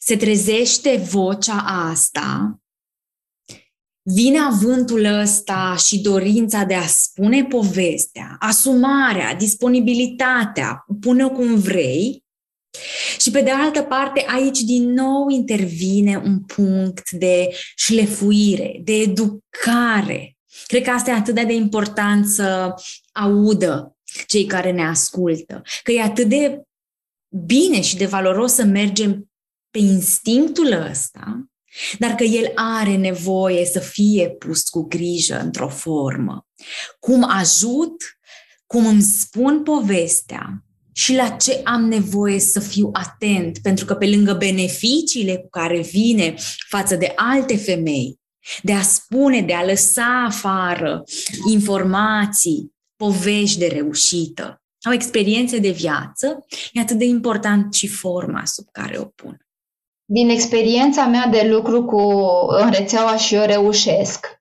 se trezește vocea asta. Vine avântul ăsta și dorința de a spune povestea, asumarea, disponibilitatea, pune-o cum vrei. Și pe de altă parte, aici din nou intervine un punct de șlefuire, de educare. Cred că asta e atât de important să audă cei care ne ascultă, că e atât de bine și de valoros să mergem pe instinctul ăsta, dar că el are nevoie să fie pus cu grijă într-o formă. Cum ajut, cum îmi spun povestea, și la ce am nevoie să fiu atent, pentru că pe lângă beneficiile cu care vine față de alte femei, de a spune, de a lăsa afară informații, povești de reușită, au experiențe de viață, e atât de important și forma sub care o pun. Din experiența mea de lucru în rețeaua Și eu reușesc,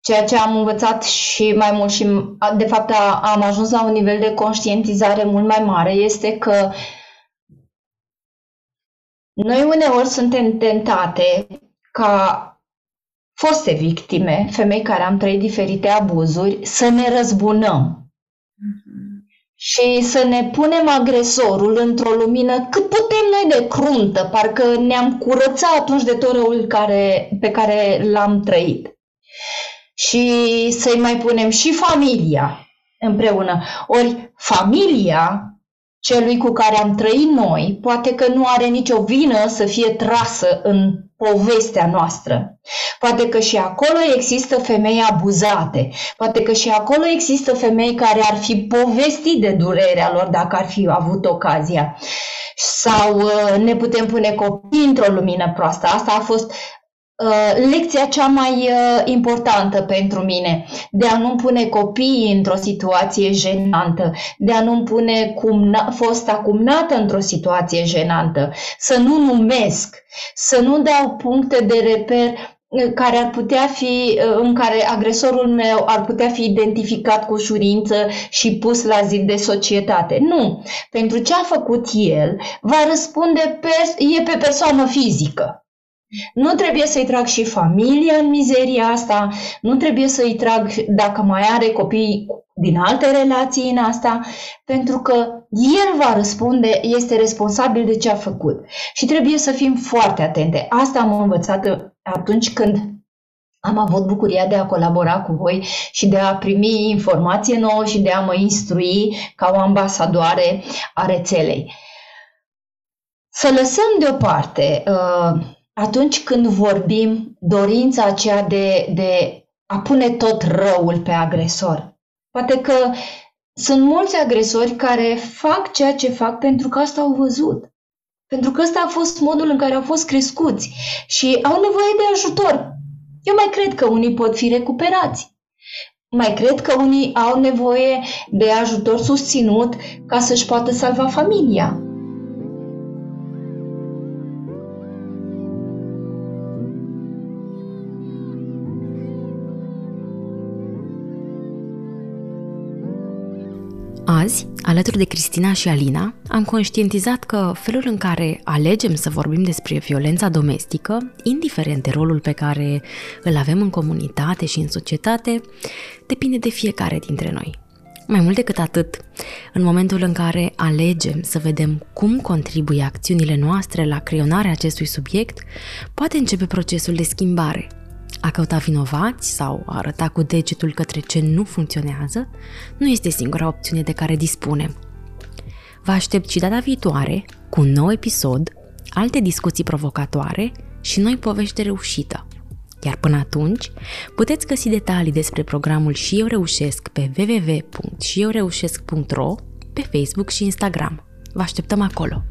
ceea ce am învățat și mai mult și de fapt am ajuns la un nivel de conștientizare mult mai mare, este că noi uneori suntem tentate ca foste victime, femei care am trăit diferite abuzuri, să ne răzbunăm. Și să ne punem agresorul într-o lumină cât putem noi de cruntă, parcă ne-am curățat atunci de tot răul pe care l-am trăit. Și să-i mai punem și familia împreună. Ori familia celui cu care am trăit noi, poate că nu are nicio vină să fie trasă în povestea noastră. Poate că și acolo există femei abuzate. Poate că și acolo există femei care ar fi povestit de durerea lor dacă ar fi avut ocazia. Sau ne putem pune copiii într-o lumină proastă. Asta a fost lecția cea mai importantă pentru mine, de a nu pune copiii într-o situație jenantă, de a nu pune fosta cumnată într-o situație jenantă, să nu numesc, să nu dau puncte de reper care ar putea fi, în care agresorul meu ar putea fi identificat cu ușurință și pus la zid de societate. Nu, pentru ce a făcut el va răspunde pe persoană fizică. Nu trebuie să-i trag și familia în mizeria asta, nu trebuie să-i trag, dacă mai are copii din alte relații în asta, pentru că el va răspunde, este responsabil de ce a făcut. Și trebuie să fim foarte atente. Asta am învățat atunci când am avut bucuria de a colabora cu voi și de a primi informație nouă și de a mă instrui ca o ambasadoare a rețelei. Să lăsăm deoparte atunci când vorbim dorința aceea de a pune tot răul pe agresor. Poate că sunt mulți agresori care fac ceea ce fac pentru că asta au văzut. Pentru că ăsta a fost modul în care au fost crescuți și au nevoie de ajutor. Eu mai cred că unii pot fi recuperați. Mai cred că unii au nevoie de ajutor susținut ca să-și poată salva familia. Azi, alături de Cristina și Alina, am conștientizat că felul în care alegem să vorbim despre violența domestică, indiferent de rolul pe care îl avem în comunitate și în societate, depinde de fiecare dintre noi. Mai mult decât atât, în momentul în care alegem să vedem cum contribuie acțiunile noastre la creionarea acestui subiect, poate începe procesul de schimbare. A căuta vinovați sau a arăta cu degetul către ce nu funcționează nu este singura opțiune de care dispunem. Vă aștept și data viitoare cu un nou episod, alte discuții provocatoare și noi povești de reușită. Iar până atunci, puteți găsi detalii despre programul Și eu reușesc pe www.șioreușesc.ro, pe Facebook și Instagram. Vă așteptăm acolo!